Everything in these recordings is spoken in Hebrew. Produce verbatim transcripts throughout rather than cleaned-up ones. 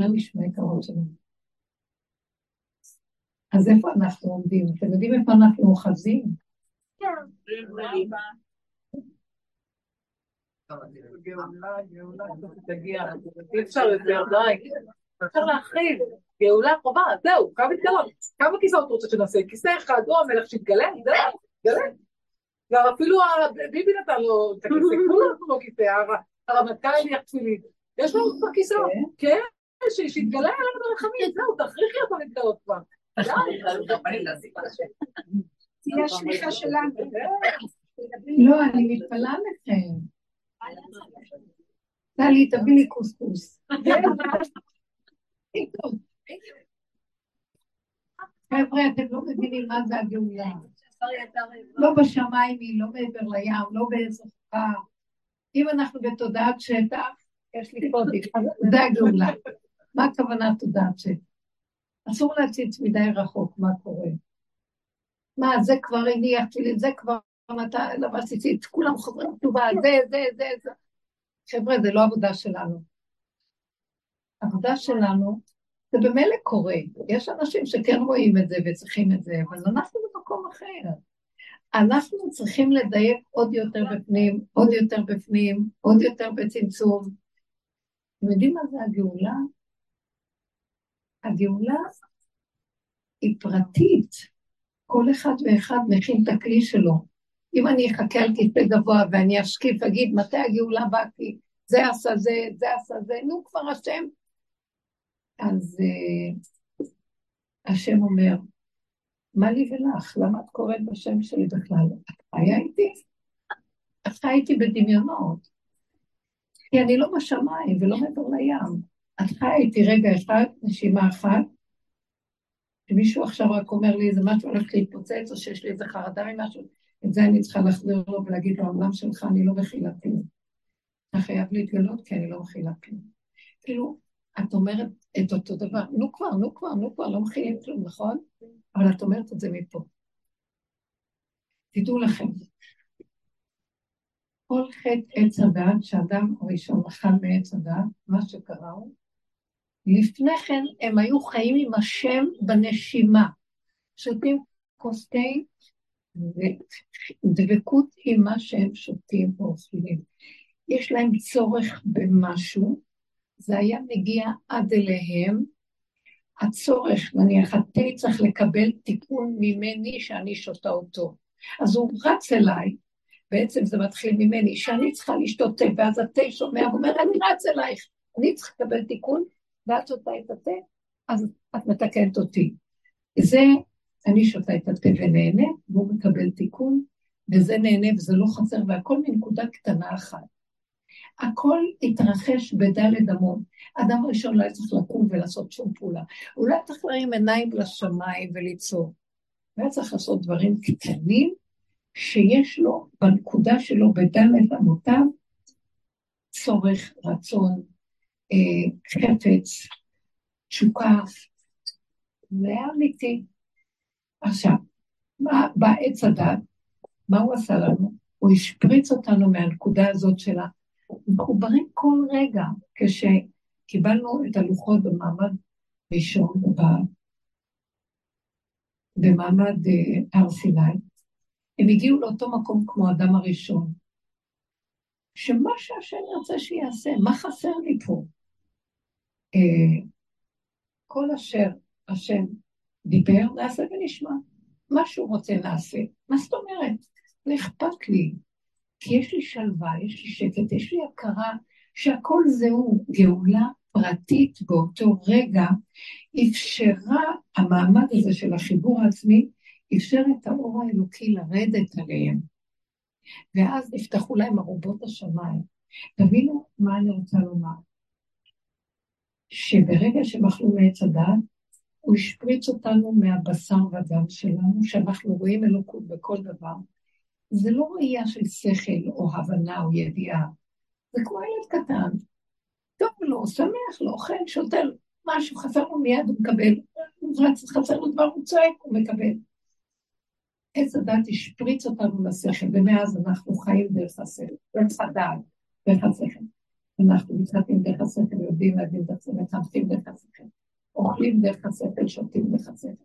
לא נשמע את הרעות שלנו. אז איפה אנחנו עומדים? אתם יודעים איפה אנחנו אוחזים? כן. אי אפשר יותר, די. אפשר להכריז, גאולה חובה, זהו, כמה התגלות. כמה כיסאות רוצה שנעשה? כיסא אחד, או המלך שהתגלה, זהו, התגלה. ואפילו ביבי נתן לו את הכיסא, כולנו לא כיסא, הרמטכ"ל הניח תפילין. יש לו כבר כיסא, כן, שהתגלה עליו ברחמים, זהו, תכריחי אותו להתגלות כבר. תהיה השליחה שלנו. לא, אני מתפלאה לכם. תלי, תביא לי קוסקוס. חבר'ה, אתם לא מבינים מה זה הגאולה. לא בשמיים, לא מעבר לים, לא באיזו חוקה. אם אנחנו בתודעת שטח, יש לי קודם, זה הגאולה. מה הכוונה תודעת שטח? אסור להציץ מדי רחוק, מה קורה? מה, זה כבר הניח, זה כבר נתן, למה ציצית, כולם חוזרים תשובה, זה, זה, זה, זה. חבר'ה, זה לא עבודה שלנו. עבודה שלנו, זה במילא קורה. יש אנשים שכן רואים את זה וצריכים את זה, אבל אנחנו במקום אחר. אנחנו צריכים לדייק עוד יותר בפנים, עוד יותר בפנים, עוד יותר בצמצום. אתם יודעים מה זה הגאולה? הגאולה היא פרטית, כל אחד ואחד מכין את הכלי שלו. אם אני אחכה על כיפה גבוה ואני אשקיף, אגיד מתי הגאולה באה כי זה עשה זה, זה עשה זה, נו כבר השם. אז uh, השם אומר, מה לי ולך? למה את קוראת בשם שלי בכלל? היה איתי? אתה הייתי בדמיונות, כי אני לא בשמיים ולא מעבר לים. את חיה איתי רגע אחד, נשימה אחת, שמישהו עכשיו רק אומר לי, זה משהו הולך להתפוצץ, או שיש לי איזה חרדה ממשהו, את זה אני צריכה להחזיר לו ולהגיד לו, העולם שלך אני לא מכילה כלום. אתה חייב להתגלות כי אני לא מכילה כלום. כאילו, את אומרת את אותו דבר, נו כבר, נו כבר, נו כבר, לא מכילים כלום, נכון? אבל את אומרת את זה מפה. תדעו לכם, כל חטא עץ הדעת, שאדם הראשון אכל מעץ הדעת, מה שקרה הוא, לפני כן הם היו חיים עם השם בנשימה, שותים קוסטי ודבקות עם מה שהם שותים ואוכלים. יש להם צורך במשהו, זה היה מגיע עד אליהם, הצורך, נניח, התי צריך לקבל תיקון ממני שאני שותה אותו. אז הוא רץ אליי, בעצם זה מתחיל ממני, שאני צריכה לשתות תה, ואז התה שומע, הוא אומר, אני רץ אלייך, אני צריכה לקבל תיקון, ואת שותה את התה, אז את מתקנת אותי. זה, אני שותה את התה ונהנה, והוא מקבל תיקון, וזה נהנה וזה לא חסר, והכל מנקודה קטנה אחת. הכל התרחש בדלת אמות. אדם ראשון לא צריך לקום ולעשות שום פעולה. הוא לא צריך להרים עיניים לשמיים וליצור. הוא לא צריך לעשות דברים קטנים, שיש לו, בנקודה שלו, בדלת אמותיו, צורך, רצון, חפץ, תשוקה, ואמיתי. עכשיו, בעץ הדת, מה הוא עשה לנו? הוא השפריץ אותנו מהנקודה הזאת שלה. מחוברים כל רגע, כשקיבלנו את הלוחות במעמד ראשון, במעמד הר סיני, הם הגיעו לאותו מקום כמו אדם הראשון, שמה שהשם ירצה שיעשה, מה חסר לי פה? כל אשר השם דיבר, נעשה ונשמע, מה שהוא רוצה נעשה. מה זאת אומרת? לא אכפת לי, כי יש לי שלווה, יש לי שקט, יש לי הכרה, שהכל זהו גאולה פרטית באותו רגע, אפשרה המעמד הזה של החיבור העצמי, אפשר את האור האלוקי לרדת עליהם, ואז נפתחו להם ארובות השמיים. תבינו מה אני רוצה לומר, שברגע שאנחנו מעץ הדעת, הוא השפריץ אותנו מהבשר והדם שלנו, שאנחנו רואים אלוקות בכל דבר, זה לא ראייה של שכל או הבנה או ידיעה, זה כמו ילד קטן, טוב לו, שמח לו, אוכל, שותל, משהו חסר לו מיד הוא מקבל, חסר לו דבר הוא צועק, הוא מקבל. עץ הדעת השפריץ אותנו לשכל, ומאז אנחנו חיים דרך השכל, דרך הדעת, דרך השכל. אנחנו מתחתים דרך הספר, יודעים להגיד את זה, מתחתים דרך הספר, אוכלים דרך הספר, שותים דרך הספר,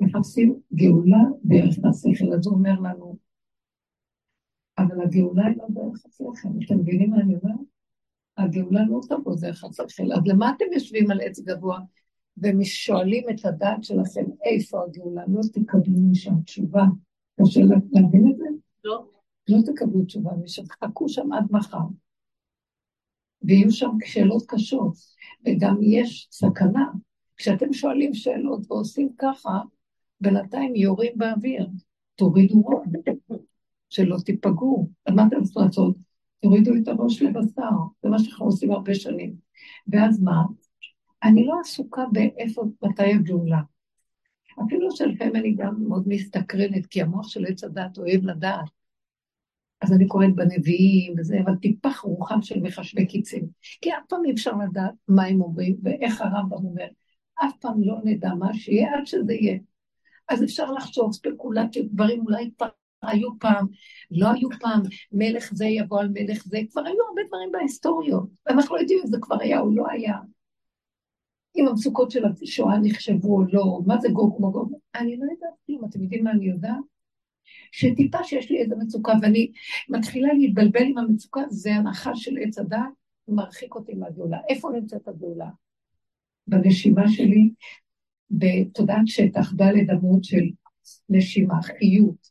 מחפשים גאולה דרך הספר, אז הוא אומר לנו, אבל הגאולה היא לא דרך הספר, אתם מבינים מה אני אומר? הגאולה לא תבוא דרך הספר, אז למה אתם יושבים על עץ גבוה, ומשואלים את הדעת שלכם, איפה הגאולה, לא תקבלו משם תשובה, קשה להבין את זה? לא. לא תקבלו תשובה, משחקו שם עד מחר, ויהיו שם שאלות קשות, וגם יש סכנה, כשאתם שואלים שאלות ועושים ככה, בינתיים יורים באוויר, תורידו ראש, שלא תיפגעו, על מה אתם צריכים לעשות? תורידו את הראש לבשר, זה מה שאנחנו עושים הרבה שנים, ואז מה? אני לא עסוקה באיפה, מתי הגאולה. אפילו שלפעמים אני גם מאוד מסתקרנת, כי המוח של עץ הדעת אוהב לדעת. אז אני קוראת בנביאים וזה, אבל טיפח רוחם של מחשבי קיצים. כי אף פעם אי אפשר לדעת מה הם אומרים, ואיך הרמב"ם אומר, אף פעם לא נדע מה שיהיה עד שזה יהיה. אז אפשר לחשוב ספקולציות, דברים אולי פעם, היו פעם, לא היו פעם, מלך זה יבוא על מלך זה, כבר היו הרבה דברים בהיסטוריות, ואנחנו לא יודעים אם זה כבר היה או לא היה. אם המצוקות של השואה נחשבו או לא, מה זה גוג כמו גוג, אני לא יודעת כלום, אתם יודעים מה אני יודעת? שטיפה שיש לי איזה מצוקה, ואני מתחילה להתבלבל עם המצוקה, זה הנחה של עץ הדעת, מרחיק אותי מהגאולה. איפה נמצאת הגאולה? בנשימה שלי, בתודעת שטח, דלת אמות של נשימה, חיות,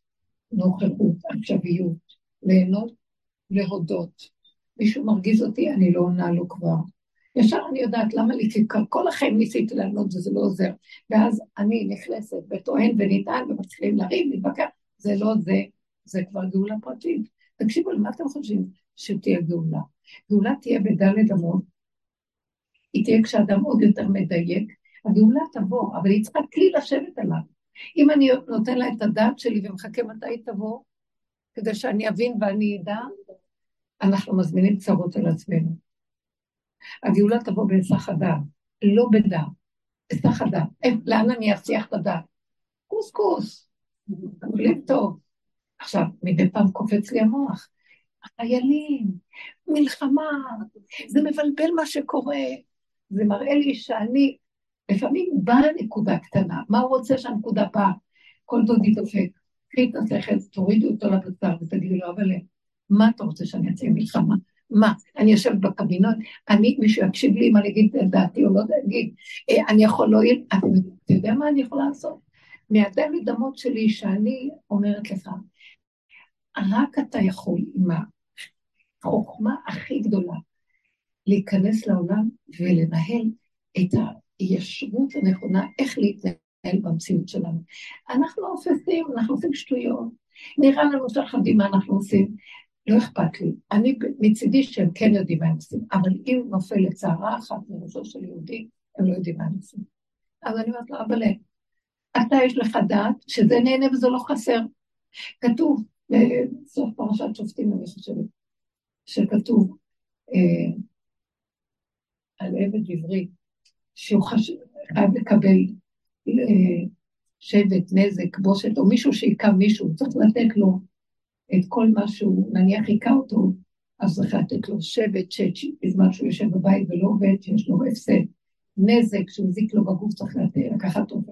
נוכחות, עכשוויות, ליהנות, להודות. מישהו מרגיז אותי, אני לא עונה לו כבר. ישר אני יודעת למה לי, כי כל החיים ניסיתי לענות וזה לא עוזר, ואז אני נכנסת וטוען וניתן ומתחילים להרים, להתבקר, זה לא זה, זה כבר גאולה פרטית. תקשיבו, למה אתם חושבים שתהיה גאולה? גאולה תהיה בדלת אמות, היא תהיה כשאדם עוד יותר מדייק, הגאולה תבוא, אבל היא צריכה כלי לשבת עליו. אם אני נותן לה את הדעת שלי ומחכה מתי היא תבוא, כדי שאני אבין ואני ידע, אנחנו מזמינים צרות על עצמנו. הגאולה תבוא בהיסח הדעת, לא בדעת, בהיסח הדעת, לאן אני אסיח את הדעת? קוס קוס, גאולים טוב. עכשיו, מדי פעם קופץ לי המוח, החיילים, מלחמה, זה מבלבל מה שקורה, זה מראה לי שאני, לפעמים באה נקודה קטנה, מה הוא רוצה שהנקודה באה? כל דודי דופק, קחי את השכל, תורידו אותו לבשר ותגידו לו, אבל מה אתה רוצה שאני אצא מלחמה? מה? אני יושבת בקבינות, אני, מישהו יקשיב לי אם אני אגיד דעתי או לא אגיד, אני יכול לא... אתה יודע מה אני יכולה לעשות? מהדם לדמות שלי שאני אומרת לך, רק אתה יכול עם החוכמה הכי גדולה, להיכנס לעולם ולנהל את הישרות הנכונה, איך להתנהל במציאות שלנו. אנחנו עופסים, אנחנו עושים שטויות, נראה לנו שחדים מה אנחנו עושים, לא אכפת לי, אני מצידי שהם כן יודעים מה הם עושים, אבל אם נופל לצערה אחת מראשו של יהודי, הם לא יודעים מה הם עושים. אז אני אומרת לו, אבל אתה יש לך דעת שזה נהנה וזה לא חסר. כתוב, בסוף פרשת שופטים אני חושבת, שכתוב אה, על עבד עברי, שהוא חשב, חייב לקבל אה, שבט, נזק, בושת, או מישהו שיקם מישהו, צריך לתת לו, את כל מה שהוא, נניח חיכה אותו, אז צריך לתת לו שבט שצ'י, בזמן שהוא יושב בבית ולא עובד, שיש לו הפסד, נזק שהוא זיק לו בגוף, צריך לתת, לקחת אותו,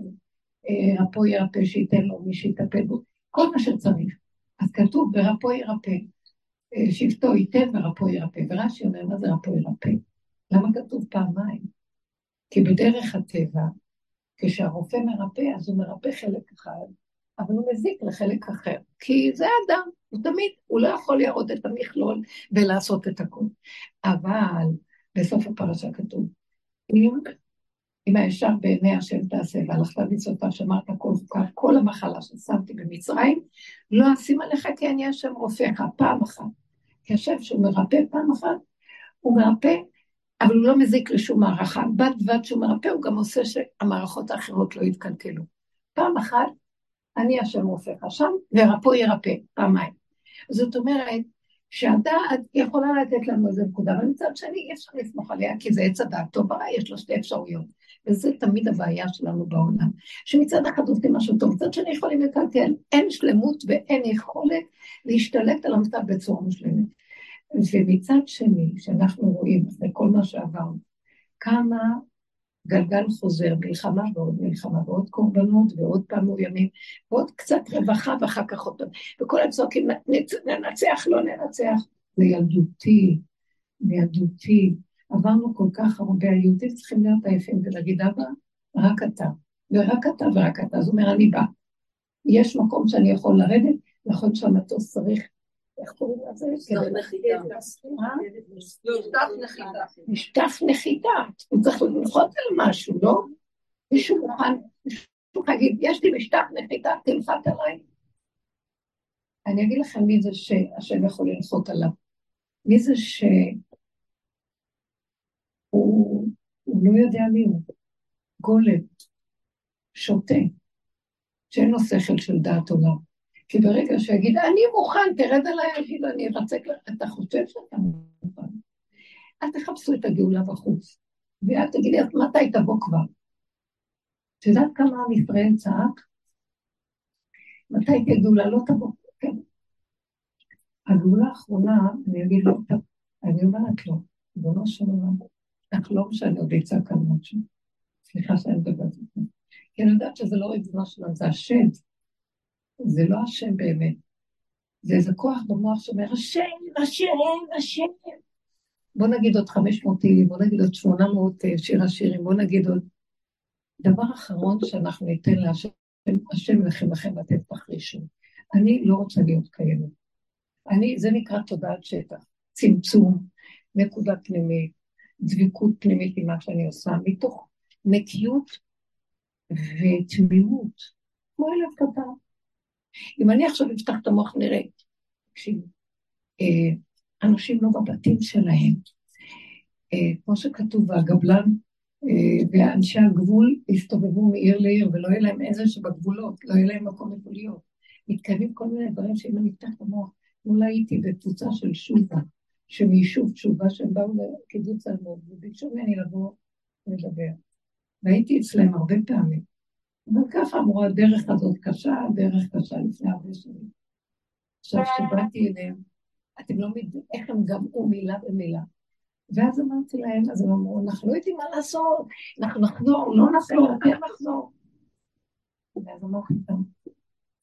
רפו ירפא שייתן לו, מי שיתפל בו, כל מה שצריך. אז כתוב, ורפו ירפא, שבטו ייתן ורפו ירפא, ורש"י אומר, מה זה רפו ירפא? למה כתוב פעמיים? כי בדרך הטבע, כשהרופא מרפא, אז הוא מרפא חלק אחד, אבל הוא מזיק לחלק אחר, כי זה אדם, הוא תמיד, הוא לא יכול להראות את המכלול ולעשות את הכל. אבל בסוף הפרשה כתוב, אם הישר בעיני השם תעשה, והלכת למצותה, שמרת כל חוקה, כל המחלה ששמתי במצרים, לא אשים עליך כי אני השם רופאך, פעם אחת. כי השם שהוא מרפא פעם אחת, הוא מרפא, אבל הוא לא מזיק לשום מערכה, בת בת שהוא מרפא, הוא גם עושה שהמערכות האחרות לא יתקלקלו. פעם אחת, אני השם רופך שם, ורפו ירפא, פעמיים. זאת אומרת, שהדעת יכולה לתת לנו איזה נקודה, אבל מצד שני אי אפשר לסמוך עליה, כי זה עץ הדעת טובה, יש לו שתי אפשרויות. וזה תמיד הבעיה שלנו בעולם. שמצד אחד עושים משהו טוב, מצד שני יכולים לקלקל, אין שלמות ואין יכולת להשתלט על המצב בצורה משלמת. ומצד שני, שאנחנו רואים אחרי כל מה שעברנו, כמה גלגל חוזר, מלחמה ועוד מלחמה, ועוד קורבנות, ועוד פעם ימים, ועוד קצת רווחה, ואחר כך אותם. וכל הצורקים, ננצח, לא ננצח. זה ילדותי, ילדותי. עברנו כל כך הרבה, היהודים צריכים להיות עייפים, ולהגיד, אבא, רק אתה, ורק אתה, ורק אתה. זאת אומרת, אני בא. יש מקום שאני יכול לרדת, נכון שהמטוס צריך, איך קוראים לזה? משטף נחיתה. הוא צריך ללחות על משהו, לא? מישהו מוכן, מישהו תגיד, יש לי משטף נחיתה, תלחת עליי. אני אגיד לכם מי זה שהשם יכול ללחות עליו. מי זה שהוא לא יודע מי הוא. גולת, שוטה, שאין לו שכל של דעת עולם. כי ברגע שיגיד, אני מוכן, תרד עליי, אפילו אני ארצק לך, אתה חושב שאתה מוכן. אל תחפשו את הגאולה בחוץ, ואת תגידי, את מתי תבוא כבר? את יודעת כמה עם ישראל צעק? מתי כגאולה לא תבוא? כן. הגאולה האחרונה, אני אגיד לא תבוא, אני אומרת לו, זה לא שלום, אך לא משנה, עוד יצא כמות שם. סליחה שאני בגלל זה. כי אני יודעת שזה לא רצונה שלנו, זה השד. זה לא השם באמת, זה איזה כוח במוח שאומר, השם, השם, השם. בוא נגיד עוד חמש מאות תהילים, בוא נגיד עוד שמונה מאות שיר השירים, בוא נגיד עוד. דבר אחרון שאנחנו ניתן להשם, השם לכם לכם לתת תחרישו. אני לא רוצה להיות קיימת. אני, זה נקרא תודעת שטח, צמצום, נקודה פנימית, דביקות פנימית עם מה שאני עושה, מתוך נקיות ותמימות, כמו אלף קטן. אם אני עכשיו אפתח את המוח נראה, אנשים לא בבתים שלהם, כמו שכתוב, הגבלן ואנשי הגבול הסתובבו מעיר לעיר, ולא יהיה להם איזה שבגבולות, לא יהיה להם מקום לפוליות. מתקיימים כל מיני דברים שאם אני אפתח את המוח, אולי הייתי בתפוצה של שובה, שמיישוב שובה, שהם באו לקיבוץ אלמוג, וביקשו ממני לבוא ולדבר. והייתי אצלהם הרבה פעמים. אבל ככה אמרו, הדרך הזאת קשה, הדרך קשה לפני הרבה שנים. עכשיו שבאתי אליהם, אתם לא יודעים איך הם גמרו מילה במילה. ואז אמרתי להם, אז הם אמרו, אנחנו לא יודעים מה לעשות, אנחנו נחזור, לא נחזור, אתם נחזור. ואז אמרתי להם,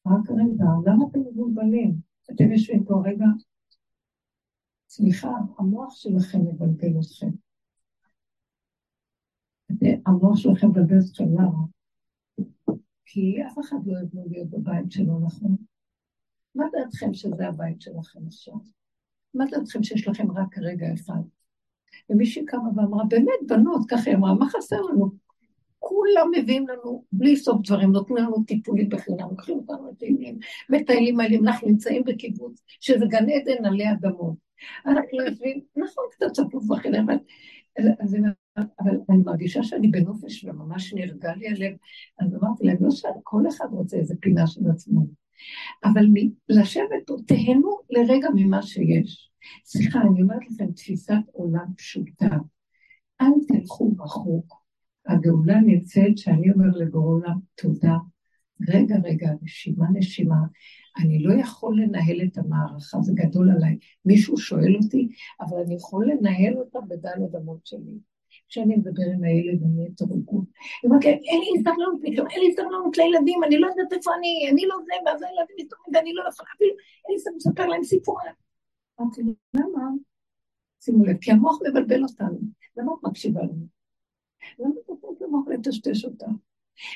רק רגע, למה אתם מבולבלים? אתם יושבים פה רגע. סליחה, המוח שלכם מבלבל אתכם. המוח שלכם מבלבל אתכם, למה? כי אף אחד לא יבוא להיות בבית שלו, נכון? מה דעתכם שזה הבית שלכם עכשיו? מה דעתכם שיש לכם רק רגע אחד? ומישהי קמה ואמרה, באמת בנות, ככה היא אמרה, מה חסר לנו? כולם מביאים לנו בלי סוף דברים, נותנים לנו טיפולים בחינם, לוקחים אותנו לטיילים, מטיילים עליהם, אנחנו נמצאים בקיבוץ, שזה גן עדן עלי אדמות. אנחנו יושבים, נכון, קצת שפוף בחינם, אבל... אז אבל אני מרגישה שאני בנופש וממש נרגע לי הלב, אז אמרתי להם, לא שכל אחד רוצה איזה פינה של עצמו, אבל לשבת או תהנו לרגע ממה שיש. סליחה, אני אומרת לכם, תפיסת עולם פשוטה, אל תלכו בחוק, הגאולה נמצאת שאני אומר לבורא תודה, רגע רגע, נשימה נשימה, אני לא יכול לנהל את המערכה, זה גדול עליי, מישהו שואל אותי, אבל אני יכול לנהל אותה בדל אדמות שלי. כשאני מדבר עם הילד, אני אהיה תרגול. אני אומרת להם, אין לי הסתכלות, אין לי הסתכלות לילדים, אני לא יודעת איפה אני, אני לא זה, ואז הילדים מסתכלים, ואני לא יכולה, אין לי סתם לספר להם סיפור. אמרתי, למה? שימו לב, כי המוח מבלבל אותנו, למה את מקשיבה לנו? למה את עושה את המוח לטשטש אותה?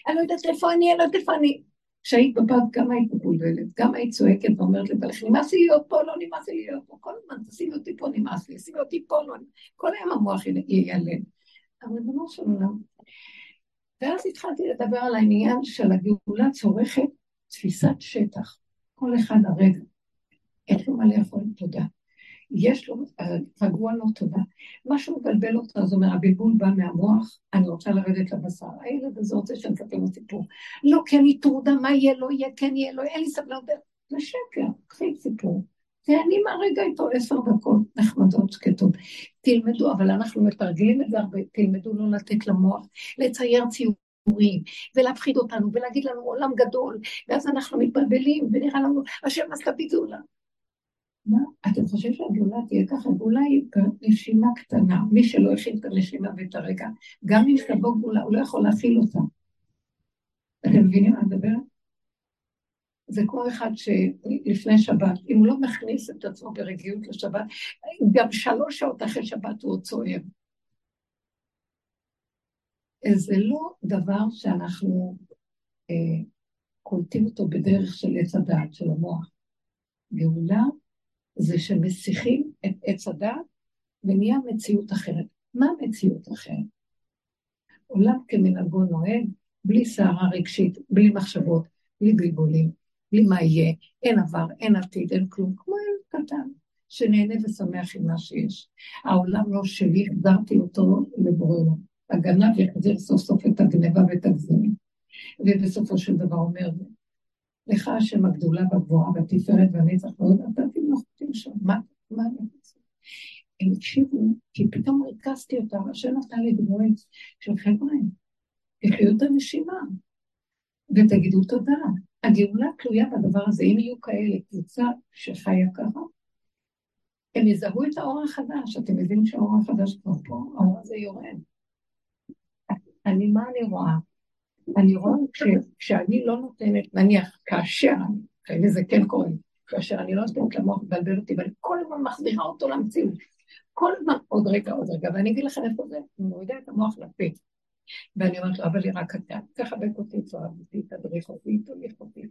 אני לא יודעת איפה אני, אני לא יודעת איפה אני. כשהיית בבת, גם היית מבולבלת, גם היית צועקת ואומרת לבלך, נמאס לי להיות פה, לא נמאס לי להיות פה, כל הזמן, תשימי אותי פה, נמאס לי, שימי אותי פה, לא נמאס לי, כל היום המוח ייעלם. אבל במה שלא, ואז התחלתי לדבר על העניין של הגאולה צורכת תפיסת שטח, כל אחד הרגע, איך הוא מלא יכול תודה, יש לו, רגוע לו תודה, משהו מבלבל אותה, זאת אומרת, הבלבול בא מהמוח, אני רוצה לרדת לבשר, הילד הזה רוצה שאני אקפל אותי פה, לא, כן היא תרודה, מה יהיה, לא יהיה, כן יהיה, לא יהיה, אין לי סבלנות, זה שקר, קחי סיפור, ואני מהרגע איתו עשר דקות, נחמדות שקטות, תלמדו, אבל אנחנו מתרגלים את זה הרבה, תלמדו לא לתת למוח, לצייר ציורים, ולהפחיד אותנו, ולהגיד לנו עולם גדול, ואז אנחנו מתבלבלים, ונראה לנו, השם עשה בגאולה. מה? אתם חושבים שהגאולה תהיה ככה? אולי נשימה קטנה, מי שלא הכין את הנשימה ואת הרגע, גם אם תבוא גאולה, הוא לא יכול להכיל אותה. אתם מבינים מה מדבר? זה כמו אחד שלפני שבת, אם הוא לא מכניס את עצמו ברגיעות לשבת, גם שלוש שעות אחרי שבת הוא עוד צועב. זה לא דבר שאנחנו אה, קולטים אותו בדרך של עץ הדעת, של המוח. גאולה זה שמסיכים את עץ הדעת ונהיה מציאות אחרת. מה מציאות אחרת? עולם כמנהגו נוהג, בלי שערה רגשית, בלי מחשבות, בלי גלגולים, בלי מה יהיה, אין עבר, אין עתיד, אין כלום, כמו ילד קטן, שנהנה ושמח עם מה שיש. העולם לא שלי, הגדרתי אותו לבורר. הגנב יחזיר סוף סוף את הגנבה ואת הגזמים. ובסופו של דבר אומר, לך השם הגדולה והגבוהה והתפארת והנצח ועוד, נתתי מלאכותים שם, מה אני רוצה? הם הקשיבו, כי פתאום רכזתי אותה, השם נתן לי דמויות של חבר'ים, תחיו את הנשימה, ותגידו תודה. הגאולה תלויה בדבר הזה, אם יהיו כאלה קבוצה שחיה ככה, הם יזהו את האור החדש, אתם יודעים שהאור החדש כבר פה, האור הזה יורד. אני, מה אני רואה? אני רואה כשאני לא נותנת, נניח, כאשר, כאלה זה כן קורה, כאשר אני לא נותנת למוח בלבל אותי, ואני כל הזמן מחזירה אותו למציאות, כל הזמן, עוד רגע, עוד רגע, ואני אגיד לכם איפה זה, אני מורידה את המוח לפה, ואני אומרת לו, אבל היא רק אתה, תחבק אותי, צועב אותי, תדריך אותי, תוליך אותי,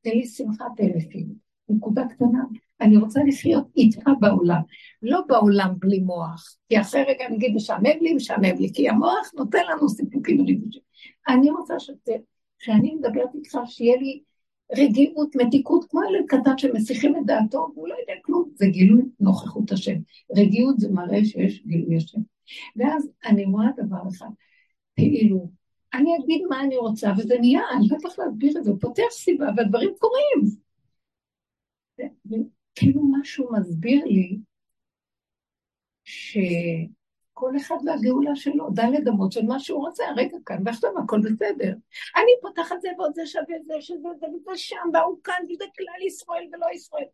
תן לי שמחה, תן לי, נקודה קטנה, אני רוצה לחיות איתך בעולם, לא בעולם בלי מוח, כי אחרי רגע נגיד משעמם לי, משעמם לי, כי המוח נותן לנו סיפוקים ריבושים. אני רוצה שאני מדברת איתך שיהיה לי רגיעות, מתיקות, כמו אלה קטן שמסיכים את דעתו, והוא לא יודע כלום, זה גילוי נוכחות השם. רגיעות זה מראה שיש גילוי השם. ואז אני רואה דבר אחד, כאילו, אני אגיד מה אני רוצה, וזה נהיה, אני לא צריך להסביר את זה, פותח סיבה, והדברים קורים. וכאילו משהו מסביר לי שכל אחד והגאולה שלו, דלת אמות של מה שהוא רוצה, הרגע כאן, ועכשיו הכל בסדר. אני פותח את זה ועוד זה שווה את זה, שזה זה וזה שם, והוא כאן, וזה כלל ישראל ולא ישראל.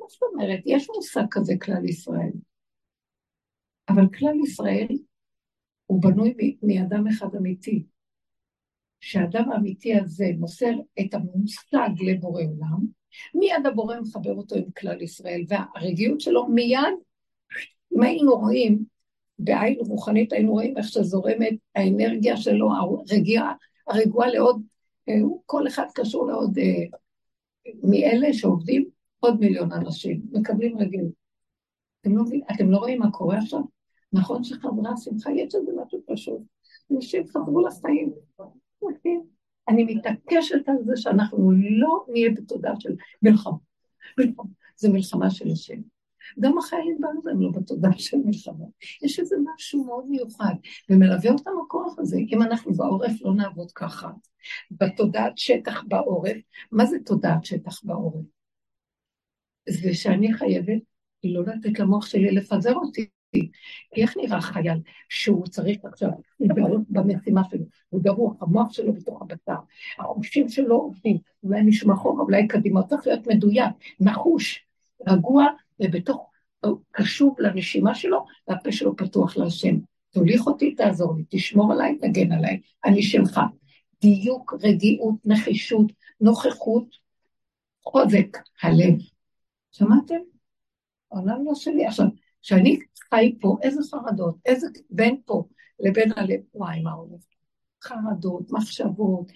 מה זאת אומרת? יש מושג כזה כלל ישראל. אבל כלל ישראל הוא בנוי מאדם אחד אמיתי. שהאדם האמיתי הזה מוסר את המושג לבורא עולם, מיד הבורא מחבר אותו עם כלל ישראל, והרגיעות שלו מיד, מה היינו רואים, בעין רוחנית היינו רואים איך שזורמת האנרגיה שלו, הרגיעה, הרגועה לעוד, כל אחד קשור לעוד, מאלה שעובדים, עוד מיליון אנשים, מקבלים רגיעות. אתם לא, אתם לא רואים מה קורה עכשיו? נכון שחברה שמחה, יש את זה משהו פשוט, אנשים חברו לחיים, נכון. אני מתעקשת על זה שאנחנו לא נהיה בתודעה של מלחמה. מלחמה. זה מלחמה של השם. גם החיילים בארץ הם לא בתודעה של מלחמה. יש איזה משהו מאוד מיוחד, ומלווה אותם הכוח הזה. אם אנחנו בעורף לא נעבוד ככה, בתודעת שטח בעורף, מה זה תודעת שטח בעורף? זה שאני חייבת לא לתת למוח שלי לפזר אותי, כי איך נראה חייל שהוא צריך עכשיו להתגרות במשימה שלו, הוא גרוע, המוח שלו בתוך הבשר, החושים שלו עובדים, אולי נשמחו, אולי קדימה, הוא צריך להיות מדויק, נחוש, רגוע, ובתוך קשוב לנשימה שלו, והפה שלו פתוח להשם, תוליך אותי, תעזור לי, תשמור עליי, תגן עליי, אני שלך, דיוק, רגיעות, נחישות, נוכחות, חוזק, הלב, שמעתם? העולם לא שלי, עכשיו, שאני חי פה, איזה חרדות, איזה בין פה לבין הלב, וואי, מה הולך? חרדות, מחשבות,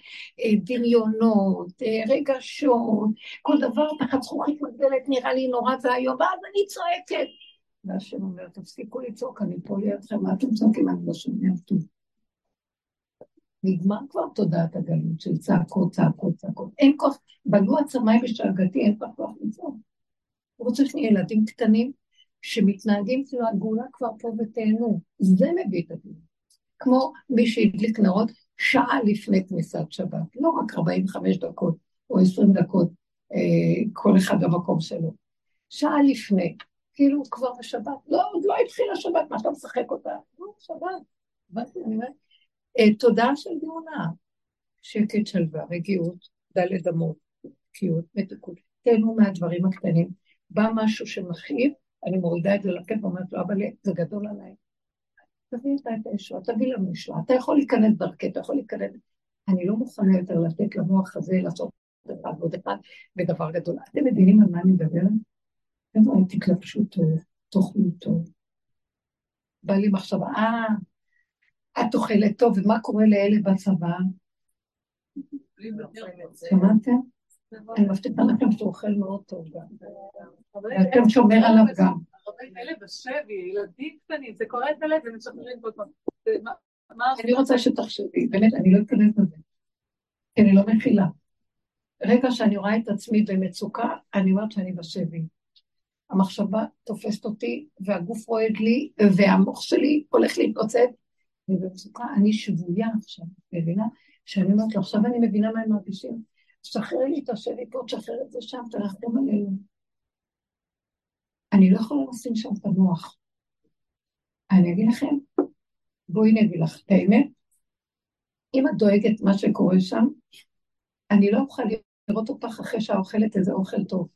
דמיונות, רגשות, כל דבר תחת זכוכית מגדלת, נראה לי נורא זה היום, ואז אני צועקת. והשם אומר, תפסיקו לצעוק, אני פה לידכם, מה אתם צועקים? אני לא שומע טוב. נגמר כבר תודעת הגלות של צעקות, צעקות, צעקות. אין כוח, בלו עצמי בשעגתי, אין כבר כוח לצעוק. הוא רוצה שני ילדים קטנים, שמתנהגים כאילו הגאולה כבר פה ותהנו, זה מביא את הגאולה. כמו מי שהדליק נרות שעה לפני כניסת שבת, לא רק ארבעים וחמש דקות או עשרים דקות, אה, כל אחד במקום שלו. שעה לפני, כאילו כבר בשבת, לא, עוד לא התחילה שבת, מה אתה משחק אותה? לא, שבת, באתי, אני אומרת, אה, תודה של גאולה, שקט שלווה, רגיעות, דלת אמות, תקיעות, מתיקות, תהנו מהדברים הקטנים, בא משהו שמכאיב, אני מורידה את זה לכיף, ואומרת לו, אבל זה גדול עליי. תביא איתה את הישועה, תביא לנו ישועה, אתה יכול להיכנס דרכי, אתה יכול להיכנס, אני לא מוכנה יותר לתת למוח הזה, לעשות דבר ועוד אחד, ודבר גדול. אתם מבינים על מה אני מדבר? איזה תתלבשו טוב, תאכלו טוב. בא לי מחשבה, אה, את אוכלת טוב, ומה קורה לאלה בצבא? שמעתם? אני מבטיחה לכם שהוא אוכל מאוד טוב גם. ואתם שומר עליו גם. הרבה אלה בשבי, ילדים קטנים, זה קורה את הלב, ומשחררים כל פעם. אני רוצה שתחשבי, באמת, אני לא אכנס לזה. כי אני לא מכילה. רגע שאני רואה את עצמי במצוקה, אני אומרת שאני בשבי. המחשבה תופסת אותי, והגוף רועד לי, והמוח שלי הולך להתפוצץ. ובמצוקה אני שבויה עכשיו, מבינה? שאני אומרת לו, עכשיו אני מבינה מה הם מרגישים. שחרר לי את השבי פה, שחרר את זה שם, תרחם עלינו. אני לא יכולה לשים שם את המוח. אני אגיד לכם, בואי נגיד לך את האמת, אם את דואגת מה שקורה שם, אני לא אוכל לראות אותך אחרי שהאוכלת איזה אוכל טוב.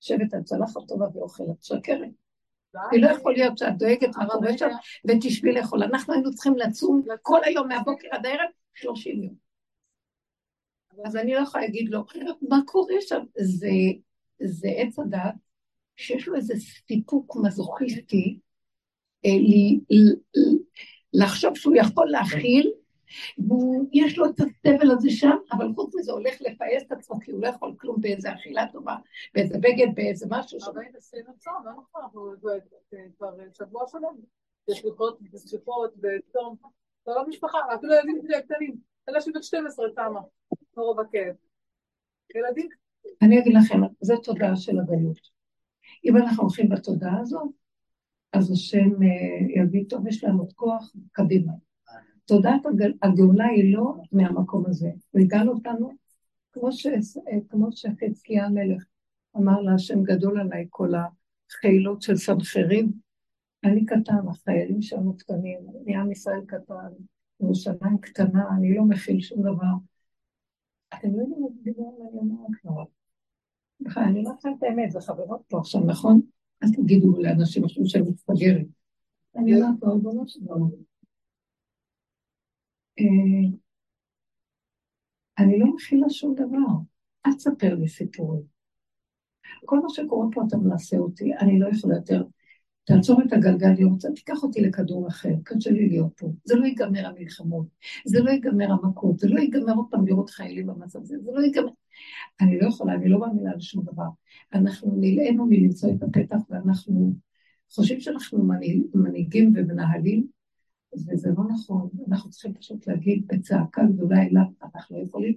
שבת על צלחת טובה ואוכלת שקרת. היא לא יכול להיות שאת דואגת מה קורה שם ותשבי לאכול. אנחנו היינו צריכים לצום כל היום מהבוקר עד הערב שלושים יום. אז אני לא יכולה להגיד לו, מה קורה שם? זה עץ הדעת, שיש לו איזה סיפוק מזוכיסטי, לחשוב שהוא יכול להכיל, ויש לו את הסבל הזה שם, אבל חוץ מזה הולך לפייס את עצמו, כי הוא לא יכול כלום באיזה אכילה טובה, באיזה בגד, באיזה משהו. אבל אין עשרים עצר, לא נכון, אנחנו כבר שבוע שלום, יש לוחות, בספות, בתום, זה לא משפחה, אפילו ילדים קטנים, אלא שבת שתים עשרה תמה, מרוב הכאב. ילדים? אני אגיד לכם, זו תודעה של הגלות. אם אנחנו הולכים בתודעה הזאת, אז השם יביא טוב, יש לנו את כוח קדימה. תודעת הגאולה היא לא מהמקום הזה. הוא הגל אותנו, כמו שחזקיה המלך אמר לה, השם גדול עליי כל החילות של סנחריב, אני קטן, החיילים שלנו קטנים, אני עם ישראל קטן, ירושלים קטנה, אני לא מכיל שום דבר. אתם לא יודעים את דבר אני אומרת כבר. בכלל, אני לא חייבת האמת, זה חברות פה עכשיו, נכון? אז תגידו לאנשים עכשיו שהם מתפגרים. אני לא חייבת עוד במה שדבר אומרת. אני לא מכילה שום דבר, אל תספר לי סיפורים. כל מה שקורה פה אתה מנסה אותי, אני לא יכולה יותר, תעצור את הגלגל, אני רוצה, תיקח אותי לכדור אחר, קשה לי להיות פה, זה לא ייגמר המלחמות, זה לא ייגמר המכות, זה לא ייגמר עוד פעם לראות חיילים במצב הזה, זה לא ייגמר, אני לא יכולה, אני לא מאמינה לשום דבר, אנחנו נלאנו מלמצוא את הפתח, ואנחנו חושבים שאנחנו מנהיגים ומנהלים, וזה לא נכון, אנחנו צריכים פשוט להגיד בצעקה גדולה אליו, אנחנו יכולים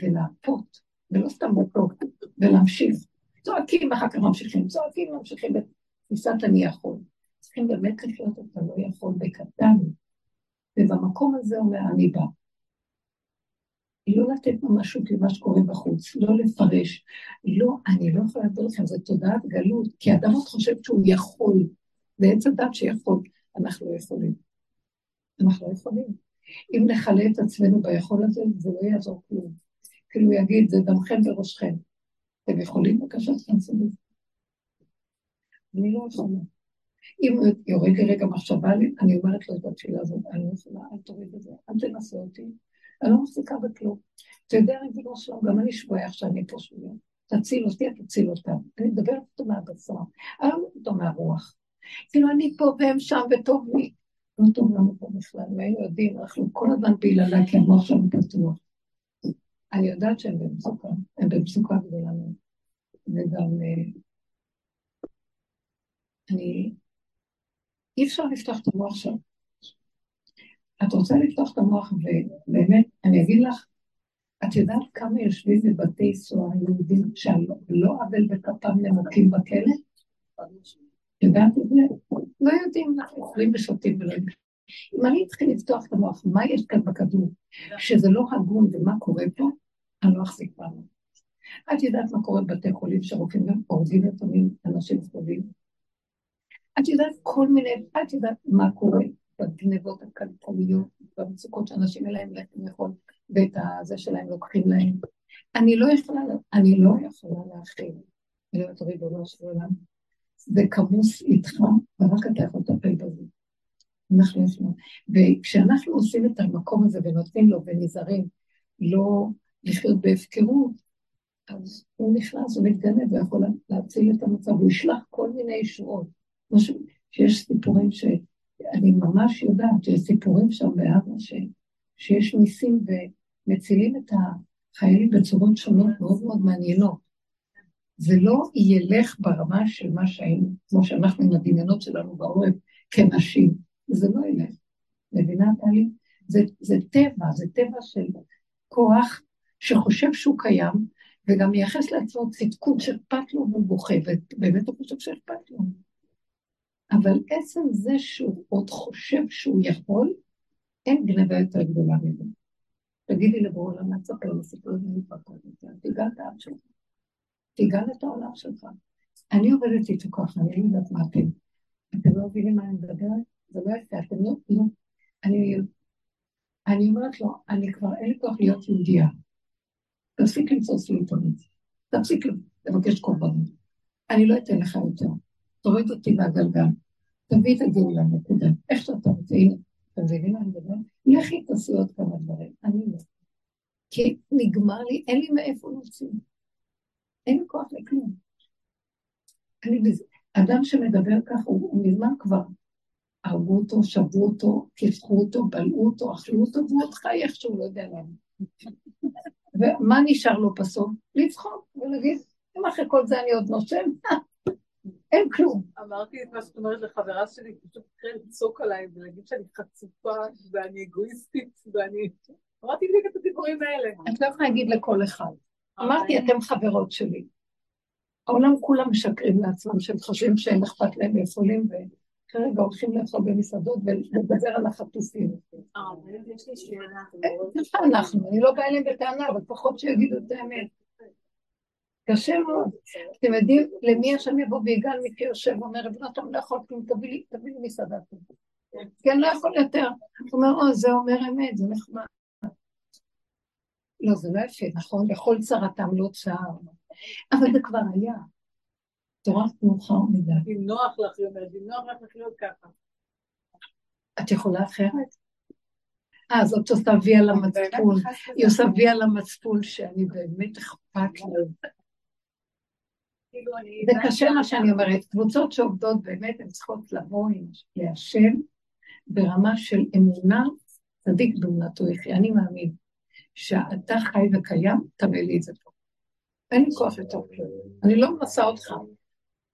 ולהפות, ולא סתם בוקרות, ולהמשיך. צועקים, אחר כך ממשיכים, צועקים, ממשיכים בתפיסת אני יכול. צריכים באמת לחיות את הלא יכול בקטן, ובמקום הזה אומר אני בא. לא לתת ממשות למה שקורה בחוץ, לא לפרש, לא, אני לא יכולה לדבר לכם, זה תודעת גלות, כי אדם עוד חושב שהוא יכול, בעצם אדם שיכול, אנחנו יכולים. אנחנו לא יכולים. אם נחלה את עצמנו ביכול הזה, זה לא יעזור כלום. כאילו יגיד, זה דמכם בראשכם. אתם יכולים בבקשה תנסים? אני לא יכולה. אם יורד לי רגע מחשבה לי, אני אומרת לו את התפילה הזאת, אני לא יכולה, אל תוריד את זה, אל תנסה אותי. אני לא מחזיקה בכלום. אתה יודע, אני לא שלום, גם אני שבועה עכשיו, אני פה שבועה. תציל אותי, אתה תציל אותם. אני מדברת אותו מהבשר, אני לא אותו מהרוח. כאילו אני פה והם שם וטוב לי. לא טוב לנו פה בכלל, והיינו יודעים, אנחנו כל הזמן פעיללה, כי המוח שלנו פתוח. אני יודעת שהם במצוקה, הם במצוקה גדולה מאוד. וגם, אני, אי אפשר לפתוח את המוח שם. את רוצה לפתוח את המוח, ובאמת, אני אגיד לך, את יודעת כמה יושבים בבתי סוהר יהודים, שלא עבל בכפם נמוקים בכלא? יודעת את זה? לא יודעים, אנחנו אוכלים ושותים ולא יודעים. אם אני אתחיל לפתוח את המוח, מה יש כאן בכדור? שזה לא הגון ומה קורה פה, אני לא אחזיק פעם. את יודעת מה קורה בבתי חולים שרופאים ועורדים לפעמים אנשים חולים? את יודעת כל מיני, את יודעת מה קורה בגנבות הכלכליות, במצוקות שאנשים אליהם לאכול, ואת הזה שלהם לוקחים להם. אני לא יכולה, אני לא יכולה להכיל. להיות ריבונו של עולם, זה כמוס איתך, ורק אתה יכול לטפל בזה. אנחנו יש לנו. וכשאנחנו עושים את המקום הזה ונותנים לו ונזהרים, לא לחיות בהפקרות, אז הוא נכנס, הוא מתגנב, הוא יכול להציל את המצב, הוא ישלח כל מיני ישועות. שיש סיפורים ש... אני ממש יודעת שיש סיפורים שם בעבר ש... שיש ניסים ומצילים את החיילים בצורות שונות מאוד מאוד מעניינות. זה לא ילך ברמה של מה שהיינו, כמו שאנחנו עם הדמיונות שלנו בעורב כנשים, זה לא ילך. מבינה תהלי? זה, זה טבע, זה טבע של כוח שחושב שהוא קיים, וגם מייחס לעצמו צדקות שאכפת לו והוא בוכה, ובאמת הוא חושב שאכפת לו. אבל עצם זה שהוא עוד חושב שהוא יכול, אין גנבה יותר גדולה מזה. תגידי לבוא עולם לצפר, לסיפור הזה נפקות את זה, תיגל את העם שלך, תיגל את העולם שלך. אני עובדת איתו ככה, אני יודעת מה אתם. אתם לא מבינים מה אני מדברת, זה לא יפה, אתם לא, לא. אני, אני אומרת לו, אני כבר אין לי כוח להיות יהודייה. תפסיק למצוא סליטונית, תפסיק לבקש קורבנות. אני לא אתן לך יותר. תוריד אותי מהגלגל, תביא את הגאולה נקודה, איך שאתה רוצה, הנה, תביאי לה נדבר, לכי תעשו עוד כמה דברים, אני לא. כי נגמר לי, אין לי מאיפה להוציא, אין לי כוח לכלום. אדם שמדבר כך, הוא מזמן כבר, אהבו אותו, שבו אותו, כיפחו אותו, בלעו אותו, אכלו אותו, והוא עוד חי איכשהו, לא יודע למה. ומה נשאר לו בסוף? לצחוק ולהגיד, אם אחרי כל זה אני עוד נושם, אין כלום. אמרתי את מה שאת אומרת לחברה שלי, פשוט קרן צוק עליי ולהגיד שאני חצופה ואני אגואיסטית ואני... אמרתי בדיוק את הדיבורים האלה. את לא יכולה להגיד לכל אחד. אמרתי, אתם חברות שלי. העולם כולם משקרים לעצמם, שהם חושבים שהם אכפת להם ויפולים, וכרגע הולכים לאכול במסעדות ולדבר על החטופים. אה, יש לי שאלה. איפה אנחנו? אני לא באה אליהם בטענה, אבל פחות שיגידו את האמת. קשה מאוד. אתם יודעים למי השם יבוא ויגאל מכיר שם, אומר, אתם לא יכולים, תביא לי, תביא לי מסעדה. כן, לא יכול יותר. הוא אומר, או, זה אומר אמת, זה נחמד. לא, זה לא יפה, נכון? לכל צרתם לא צער. אבל זה כבר היה. תורת מאוחר מדי. אם נוח לך, אם נוח לך לחיות ככה. את יכולה אחרת? אה, אז את עושה וי על המצפול. היא עושה וי על המצפול שאני באמת אכפת לה. זה קשה מה שאני אומרת, קבוצות שעובדות באמת, הן צריכות לבוא להשם ברמה של אמונה, צדיק באמונתו יחיה. אני מאמין שאתה חי וקיים, תביא לי את זה פה. אין לי כוח יותר, אני לא מנסה אותך.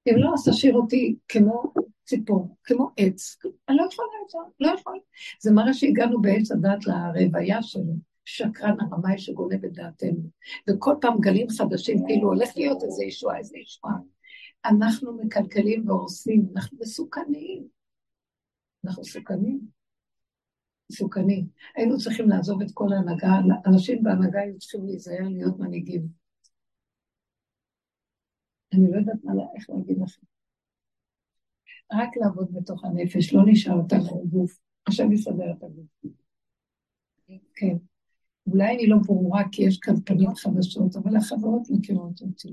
אם לא, אז תשאיר אותי כמו ציפור, כמו עץ. אני לא יכולה את זה, לא יכולה. זה מראה שהגענו בעץ הדעת לרוויה שלו. שקרן הרמאי שגונב את דעתנו, וכל פעם גלים חדשים, כאילו הולך להיות איזה ישועה, איזה ישועה. אנחנו מקלקלים ועושים, אנחנו מסוכנים, אנחנו סוכנים, מסוכנים. היינו צריכים לעזוב את כל ההנהגה, אנשים בהנהגה היו צריכים להיזהר להיות מנהיגים. אני לא יודעת מה, איך להגיד לכם. רק לעבוד בתוך הנפש, לא נשאר אותה גוף, עכשיו יסדר את הגוף. כן. אולי אני לא ברורה כי יש כאן פנים חדשות, אבל החברות מכירות אותי.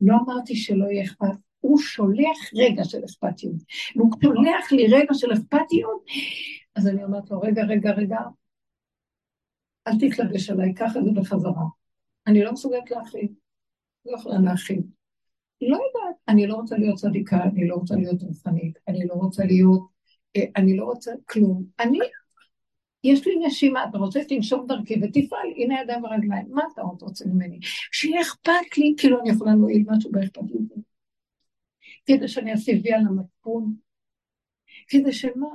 לא אמרתי שלא יהיה אכפת, הוא שולח רגע של אכפתיות. הוא שולח לי רגע של אכפתיות, אז אני אומרת לו, רגע, רגע, רגע, אל תתלבש עליי, ככה זה בחזרה. אני לא מסוגלת להכין, לא יכולה להכין. לא יודעת, אני לא רוצה להיות צדיקה, אני לא רוצה להיות רוחנית, אני לא רוצה להיות, אני לא רוצה כלום. אני... יש לי נשימה, אתה רוצה לנשום דרכי ותפעל, הנה ידיים ורגליים, מה אתה רוצה ממני? שיהיה אכפת לי, כאילו אני יכולה להועיל משהו באכפת לי. כדי שאני אסיבי על המצפון, כדי שמה?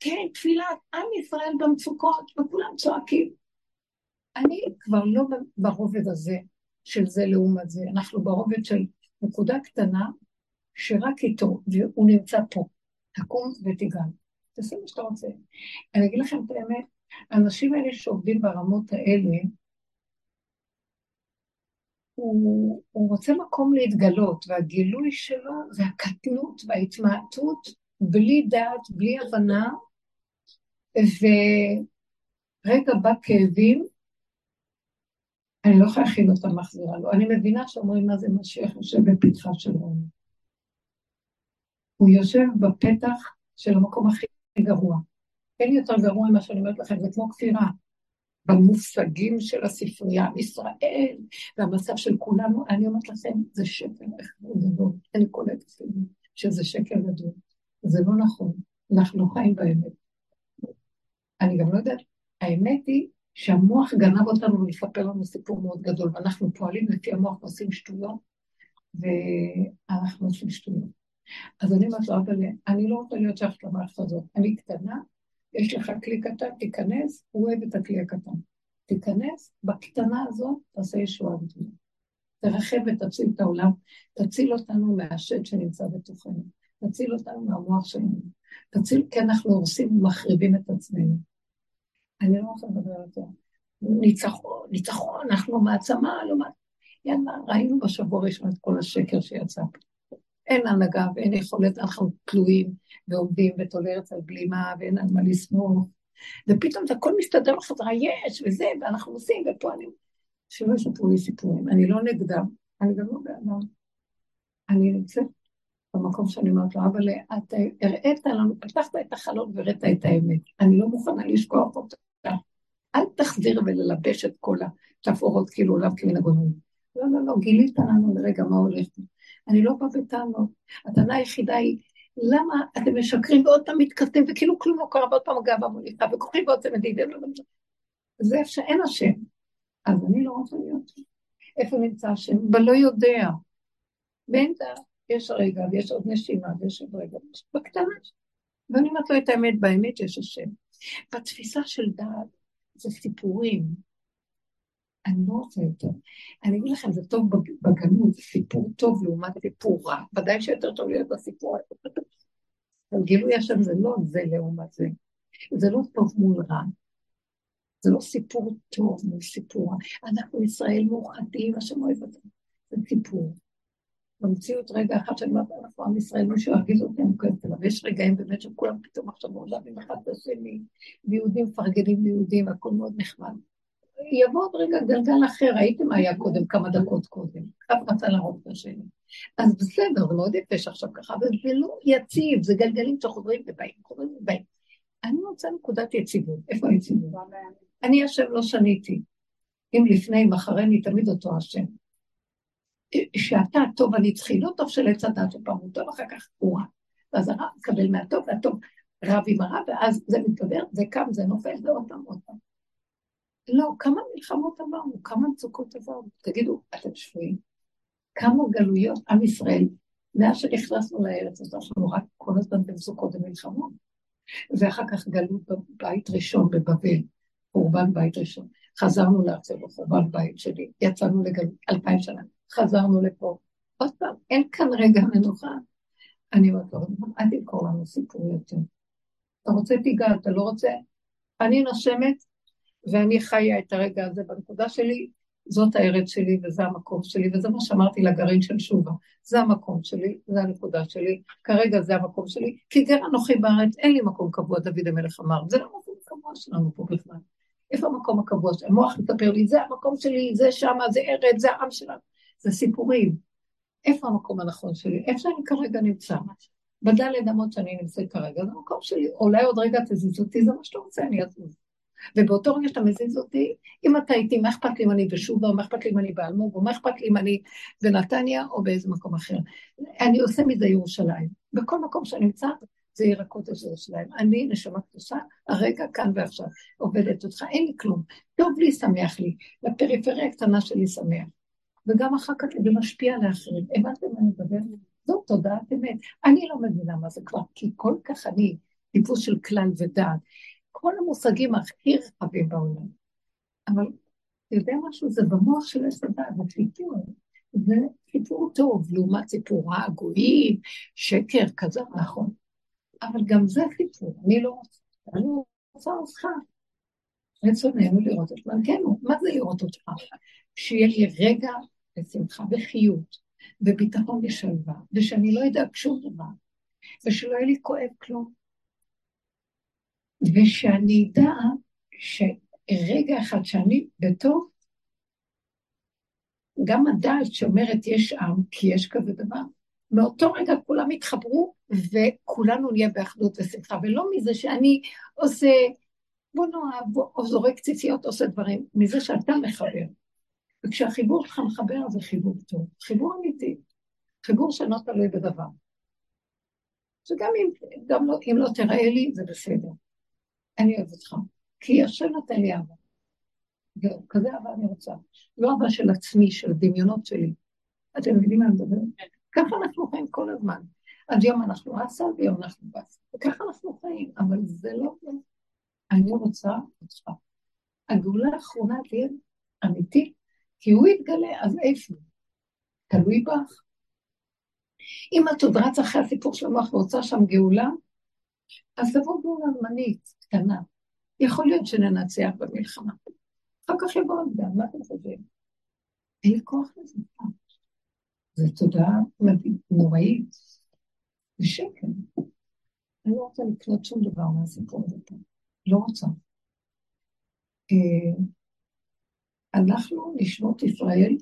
כן, תפילת, עם ישראל במצוקות, וכולם צועקים. אני כבר לא ברובד הזה, של זה לעומת זה, אנחנו ברובד של נקודה קטנה, שרק איתו, והוא נמצא פה, תקום ותיגן. תעשי מה שאתה רוצה. אני אגיד לכם את האמת, האנשים האלה שעובדים ברמות האלה, הוא, הוא רוצה מקום להתגלות, והגילוי שלו זה הקטנות וההתמעטות, בלי דעת, בלי הבנה, ורגע בא כאבים, אני לא יכולה להכין אותה מחזירה לו. אני מבינה שאומרים מה זה משיח יושב בפתחה של רומי. הוא יושב בפתח של המקום הכי גרוע. אין יותר גרוע ממה שאני אומרת לכם, זה כמו כפירה. במושגים של הספרייה, ישראל, והמצב של כולנו, אני אומרת לכם, זה שקל גדול. אני קולטת שזה שקל גדול. זה לא נכון, אנחנו חיים באמת. אני גם לא יודעת, האמת היא, שהמוח גנב אותנו ולספר לנו סיפור מאוד גדול, ואנחנו פועלים לפי המוח ועושים שטויות, ואנחנו עושים שטויות. אז אני אמרתי, אבל אני לא רוצה להיות שייכת למערכת הזאת, אני קטנה, יש לך כלי קטן, תיכנס, הוא אוהב את הכלי הקטן. תיכנס, בקטנה הזאת תעשה ישועה בדיוק. תרחב ותציל את העולם, תציל אותנו מהשד שנמצא בתוכנו, תציל אותנו מהמוח שלנו, תציל כי אנחנו הורסים ומחריבים את עצמנו. אני לא רוצה לדבר יותר. ניצחון, ניצחון, אנחנו מעצמה, לא מעצמה. יאללה, ראינו בשבוע ראשון את כל השקר שיצא פה. אין הנהגה ואין יכולת, אנחנו תלויים ועומדים ותולרת על בלימה ואין על מה לסמוך. ופתאום זה הכל מסתדר לחזרה, יש וזה, ואנחנו עושים ופה אני... שלא יספרו לי סיפורים, אני לא נגדם, אני גם לא בעדם. אני נמצאת במקום שאני אומרת לו, אבל אתה הראית לנו, פתחת את החלון וראית את האמת, אני לא מוכנה לשכוח אותה, אל תחזיר וללבש את כל התפאורות כאילו עליו כמין הגונאים. לא, לא, לא, גילית לנו לרגע מה הולך. אני לא בא בטענות, הטענה היחידה היא, למה אתם משקרים ועוד פעם מתקטים, וכאילו כלום לא קרה, ועוד פעם הגאווה מוליכה, וכוחים ועוד פעם מדידים, זה אפשר, אין השם, אז אני לא רוצה להיות. איפה נמצא השם? בלא יודע. באמצע, יש הרגע, ויש עוד נשימה, ויש עוד רגע, בקטנה, ואני אומרת לו את האמת, באמת יש השם. בתפיסה של דעת, זה סיפורים, אני לא רוצה יותר. אני אגיד לכם, זה טוב בגנות, זה סיפור טוב לעומת סיפור רע. ודאי שיותר טוב להיות בסיפור רע. גילוי השם זה לא זה לעומת זה. זה לא טוב מול רע. זה לא סיפור טוב מול סיפור רע. אנחנו ישראל מאוחדים, השם אוהב אותנו. זה סיפור. במציאות רגע אחת שאני אומרת, אנחנו עם ישראל לא שירגיז אותם כזה, אבל יש רגעים באמת שכולם פתאום עכשיו עולבים אחד בשני, ויהודים פרגנים ליהודים, הכל מאוד נחמד. יבוא עוד רגע גלגל אחר, ראיתם מה היה קודם, כמה דקות קודם, אף רצה לרוב את השני. אז בסדר, זה מאוד יפש עכשיו ככה, אבל זה לא יציב, זה גלגלים שחוזרים בבית, חוזרים בבית. אני רוצה נקודת יציבות, איפה היציבות? אני השם לא שניתי, אם לפני, אם אחרי, אני תמיד אותו השם. שאתה טוב, אני צריכה, לא טוב של הצדת, שפעם הוא טוב, אחר כך הוא רע. ואז הרע מקבל מהטוב, והטוב רב עם הרע, ואז זה מתגבר, זה קם, זה נופל, זה עוד פעם, עוד פעם. לא, כמה מלחמות עברנו, כמה מצוקות עברנו, תגידו, אתם שפויים, כמה גלויות, עם ישראל, מאז שנכנסנו לארץ, אז אנחנו רק כל הזמן במצוקות ומלחמות, ואחר כך גלות בבית ראשון בבבל, חורבן בית ראשון, חזרנו לארצה בחורבן בית שלי, יצאנו לגלות אלפיים שנה, חזרנו לפה, עוד פעם, אין כאן רגע מנוחה, אני אומרת, אל תקור לנו סיפור יותר, אתה רוצה תיגע, אתה לא רוצה, אני נושמת, ואני חיה את הרגע הזה בנקודה שלי, זאת הארץ שלי וזה המקום שלי, וזה מה שאמרתי לגרעין של שובה, זה המקום שלי, זה הנקודה שלי, כרגע זה המקום שלי, כי גר אנוכי בארץ, אין לי מקום קבוע, דוד המלך אמר, זה לא מקום קבוע שלנו פה בכלל, איפה המקום הקבוע שלנו? המוח מתאפר לי, זה המקום שלי, זה שם, זה ארץ, זה העם שלנו, זה סיפורים, איפה המקום הנכון שלי? איפה שאני כרגע נמצא? בדלת אמות שאני נמצאת כרגע, זה המקום שלי, אולי עוד רגע תזיזותי, זה מה שאתה רוצה, אני אזוז. ובאותו רגע שאתה מזיז אותי, אם אתה איתי, מה אכפת לי אם אני בשובה, או מה אכפת לי אם אני באלמוג, או מה אכפת לי אם אני בנתניה, או באיזה מקום אחר. אני עושה מזה ירושלים. בכל מקום שאני נמצא, זה ירקות את ירושלים. אני נשמה קדושה, הרגע כאן ועכשיו, עובדת אותך, אין לי כלום. טוב לי, שמח לי. לפריפריה הקטנה שלי שמח. וגם אחר כך זה משפיע לאחרים. הבנתם מה אני מדבר? זאת תודעת אמת. אני לא מבינה מה זה כבר, כי כל כך אני טיפוס של כלל ודעת. כל המושגים הכי רחבים בעולם. אבל אתה יודע משהו, זה במוח של הסדה, זה סיפור. זה סיפור טוב, לעומת סיפור הגויים, שקר, כזה, נכון. אבל גם זה סיפור, אני לא רוצה, אני רוצה אותך. רצוננו לראות את מלכנו, מה זה לראות אותך? שיהיה לי רגע ושמחה וחיות, וביטחון ושלווה, ושאני לא יודע שום דבר, ושלא יהיה לי כואב כלום. ושאני אדע שרגע אחד שאני בטוב, גם הדעת שאומרת יש עם, כי יש כזה דבר, מאותו רגע כולם יתחברו, וכולנו נהיה באחדות ושמחה, ולא מזה שאני עושה, בוא נאהב, או זורק ציציות, עושה דברים, מזה שאתה מחבר. וכשהחיבור שלך מחבר, זה חיבור טוב, חיבור אמיתי, חיבור שלא תלוי בדבר. שגם אם, גם לא, אם לא תראה לי, זה בסדר. אני אוהב אותך, כי השם נתן לי אבא. זהו, כזה אבא אני רוצה. לא אבא של עצמי, של הדמיונות שלי. אתם מבינים מה אני מדבר? ככה אנחנו חיים כל הזמן. עד יום אנחנו עשה, ויום אנחנו בס. וככה אנחנו חיים, אבל זה לא זה. אני רוצה אותך. הגאולה האחרונה תהיה אמיתית, כי הוא יתגלה, אז איפה? תלוי בך. אם את עוד רץ אחרי הסיפור של המוח ורוצה שם גאולה, אז תבוא גאולה זמנית, קטנה. יכול להיות שננצח במלחמה. אחר כך יבוא עבדה, מה אתם חושבים? אין לי כוח לזה. זו תודעה נוראית. זה שקל. אני לא רוצה לקנות שום דבר מהסיפור הזה. לא רוצה. אנחנו נשמות ישראל,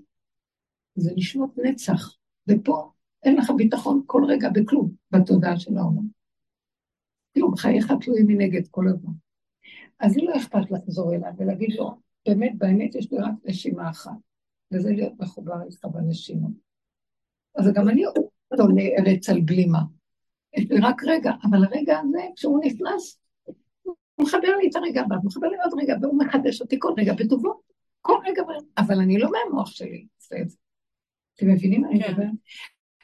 זה נשמות נצח, ופה אין לך ביטחון כל רגע בכלום, בתודעה של העולם. כלום, חייך תלוי מנגד כל הזמן. אז היא לא אכפת לחזור אליו ולהגיד לו, באמת, באמת יש לי רק נשימה אחת, וזה להיות מחובר איתך בנשימה. אז גם אני עולה ארץ על גלימה. יש לי רק רגע, אבל הרגע הזה, כשהוא נכנס, הוא מחבר לי את הרגע הבא, הוא מחבר לי עוד רגע, והוא מחדש אותי כל רגע בטובו, כל רגע, אבל אני לא מהמוח שלי. אתם מבינים מה אני מדבר?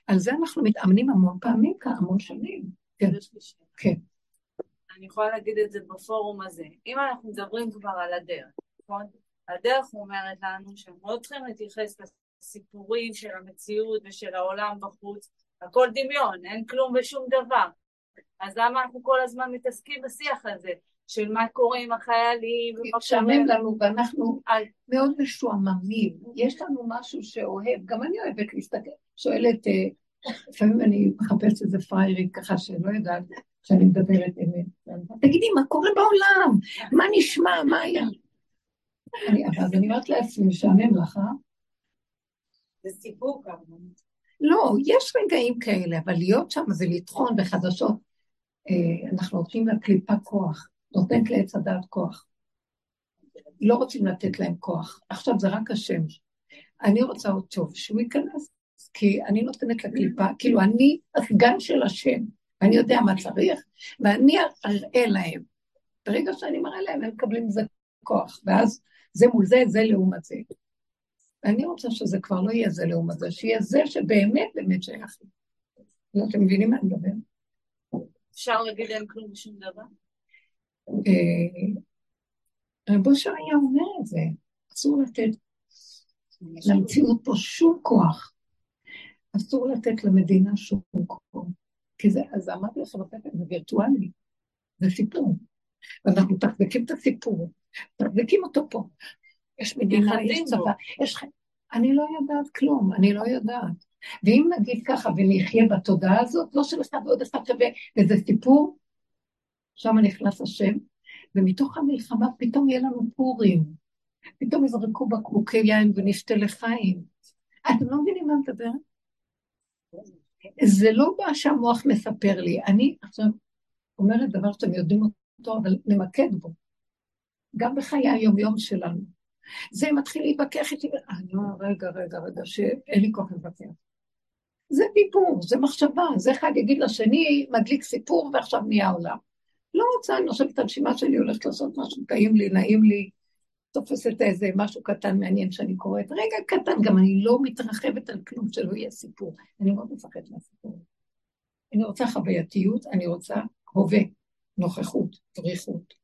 על זה אנחנו מתאמנים המון פעמים, כהמון שנים. כן. כן. אני יכולה להגיד את זה בפורום הזה. אם אנחנו מדברים כבר על הדרך, נכון? הדרך אומרת לנו שאנחנו לא צריכים להתייחס לסיפורים של המציאות ושל העולם בחוץ. הכל דמיון, אין כלום ושום דבר. אז למה אנחנו כל הזמן מתעסקים בשיח הזה? של מה קורה עם החיילים? משעמם לנו, ואנחנו מאוד משועממים. יש לנו משהו שאוהב, גם אני אוהבת להסתכל. שואלת, לפעמים אני מחפשת איזה פריירית ככה שלא יודעת שאני מדברת אמת. תגידי, מה קורה בעולם? מה נשמע? מה היה? אז אני אומרת לעצמי, שעמם לך, אה? זה סיפור כמה. לא, יש רגעים כאלה, אבל להיות שם זה לטחון בחדשות. אנחנו נותנים לה קליפה כוח, נותנת לעץ הדעת כוח. לא רוצים לתת להם כוח. עכשיו זה רק השם. אני רוצה עוד טוב, שהוא ייכנס. כי אני נותנת לקליפה, כאילו אני הסגן של השם, ואני יודע מה צריך, ואני אראה להם. ברגע שאני מראה להם, הם מקבלים זה כוח, ואז זה מול זה, זה לעומת זה. ואני רוצה שזה כבר לא יהיה זה לעומת זה, שיהיה זה שבאמת באמת שייך. לא, אתם מבינים מה אני מדבר? אפשר להגיד להם כלום בשום דבר? רבו שהיה אומר את זה, אסור לתת למציאות פה שום כוח. אסור לתת למדינה שום כוח, כי זה, אז אמרתי לך, זה וירטואלי, זה סיפור, ואנחנו תחזקים את הסיפור, תחזקים אותו פה, יש מדינה, יש צבא, יש חיים, אני לא יודעת כלום, אני לא יודעת, ואם נגיד ככה ונחיה בתודעה הזאת, לא של אחד ועוד אחד שווה, וזה סיפור, שם נכנס השם, ומתוך המלחמה פתאום יהיה לנו פורים, פתאום יזרקו בקבוקי יין ונשתה לחיים, אתם לא מבינים מה מדברת? זה לא בא שהמוח מספר לי, אני עכשיו אומרת דבר שאתם יודעים אותו, אבל נמקד בו, גם בחיי היומיום שלנו, זה מתחיל להתבקח איתי, אני אומר רגע רגע רגע, שאין לי כוח לבקח, זה דיבור, זה מחשבה, זה אחד יגיד לשני, מדליק סיפור ועכשיו נהיה עולם, לא רוצה, אני חושבת את הנשימה שלי, הולכת לעשות משהו, טעים לי, נעים לי, תופסת איזה משהו קטן מעניין שאני קוראת, רגע קטן, גם אני לא מתרחבת על כלום שלא יהיה סיפור, אני מאוד מפחדת מהסיפור. אני רוצה חווייתיות, אני רוצה הווה, נוכחות, פריחות.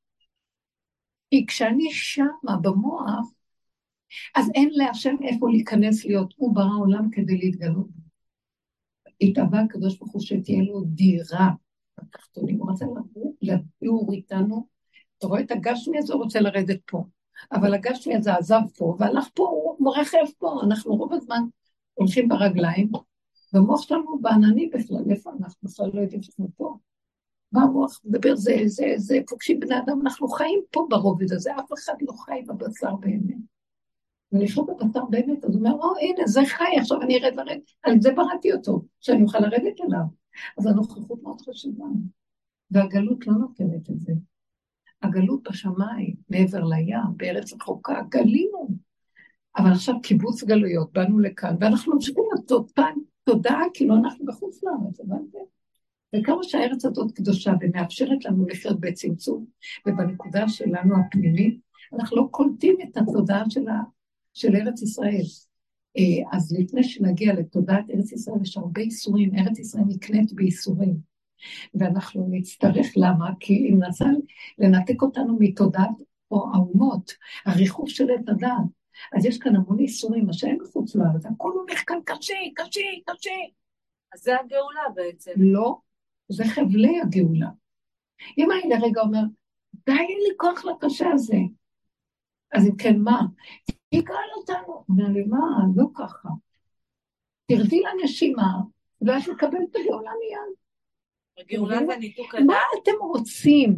כי כשאני שמה במוח, אז אין להשם איפה להיכנס להיות, הוא ברא עולם כדי להתגלות. התאווה הקדוש ברוך הוא שתהיה לו דירה בתחתונים, הוא רוצה לדור איתנו, אתה רואה את הגשמי הזה, הוא רוצה לרדת פה. אבל הגשמי הזה עזב פה, והלך פה, הוא מרחב פה, אנחנו רוב הזמן הולכים ברגליים, והמוח שלנו בענני בכלל, איפה אנחנו בכלל לא יודעים שאנחנו פה, והמוח מדבר זה, זה, זה, פוגשים בני אדם, אנחנו חיים פה ברובד הזה, אף אחד לא חי בבשר באמת, הם נשארו בבשר באמת, אז הוא אומר, או, הנה, זה חי, עכשיו אני ארד לרד, על זה בראתי אותו, שאני אוכל לרדת אליו. אז הנוכחות מאוד חשובה. והגלות לא נותנת את זה. הגלות בשמיים, מעבר לים, בארץ רחוקה, גלינו. אבל עכשיו קיבוץ גלויות, באנו לכאן, ואנחנו משגעים אותו פעם, תודה, כי לא אנחנו בחוץ לארץ, הבנתם? וכמה שהארץ הזאת קדושה ומאפשרת לנו לחיות בצמצום, ובנקודה שלנו הפנימית, אנחנו לא קולטים את התודעה שלה, של ארץ ישראל. אז לפני שנגיע לתודעת ארץ ישראל, יש הרבה איסורים, ארץ ישראל נקנית באיסורים, ואנחנו נצטרך למה, כי אם נעשה לנתק אותנו מתודעת או האומות, הריחוף של את הדעת, אז יש כאן המון איסורים, מה שאין בחוץ לארץ, הכל הולך כאן קשה, קשה, קשה. אז זה הגאולה בעצם. לא, זה חבלי הגאולה. אם אני לרגע אומר, די לי כוח לקשה הזה, אז אם כן, מה? תיגל אותנו, נעלמה, לא ככה. תרדי לנשימה, ואז לקבל את הגאולה מיד. הגאולה והניתוק הדעת. מה אתם רוצים?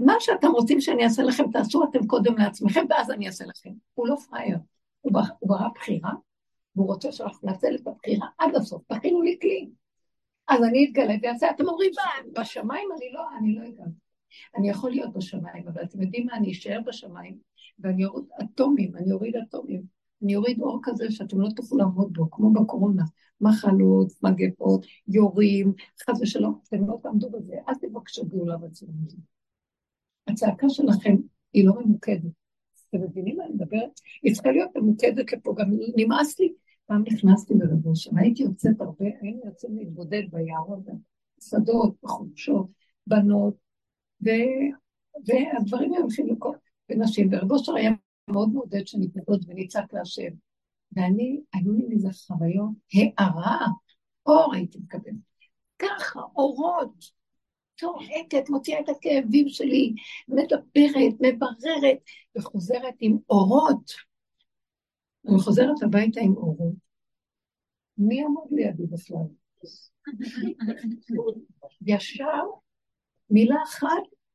מה שאתם רוצים שאני אעשה לכם, תעשו אתם קודם לעצמכם, ואז אני אעשה לכם. הוא לא פרייר, הוא ברא בחירה, והוא רוצה שאנחנו נעשה את הבחירה עד הסוף, תכינו לי כלי. אז אני אתגלה ועשה, אתם אומרים, בשמיים אני לא, אני לא אגלה. אני יכול להיות בשמיים, אבל אתם יודעים מה, אני אשאר בשמיים, ואני אוריד אטומים, אני אוריד אטומים, אני אוריד אור כזה שאתם לא תוכלו לעמוד בו, כמו בקורונה, מחלות, מגפות, יורים, חס ושלום, אתם לא תעמדו בזה, אז תבקשו גאולה בצורה הזאת. הצעקה שלכם היא לא ממוקדת, אתם מבינים מה אני מדברת? היא צריכה להיות ממוקדת לפה, גם נמאס לי, פעם נכנסתי לרבוש, הייתי יוצאת הרבה, היינו יוצאים להתבודד ביערות, שדות, בחושות, בנות, ו... והדברים הולכים לכל... ונשים, ורבושר היה מאוד מעודד שנתנגוד וניצק להשם, ואני, היו לי איזה חוויות, הערה, אור הייתי מקבל, ככה, אורות, צורקת, מוציאה את הכאבים שלי, מדברת, מבררת, וחוזרת עם אורות, אני חוזרת הביתה עם אורות, מי יעמוד לידי בפלאב? ישר, מילה אחת,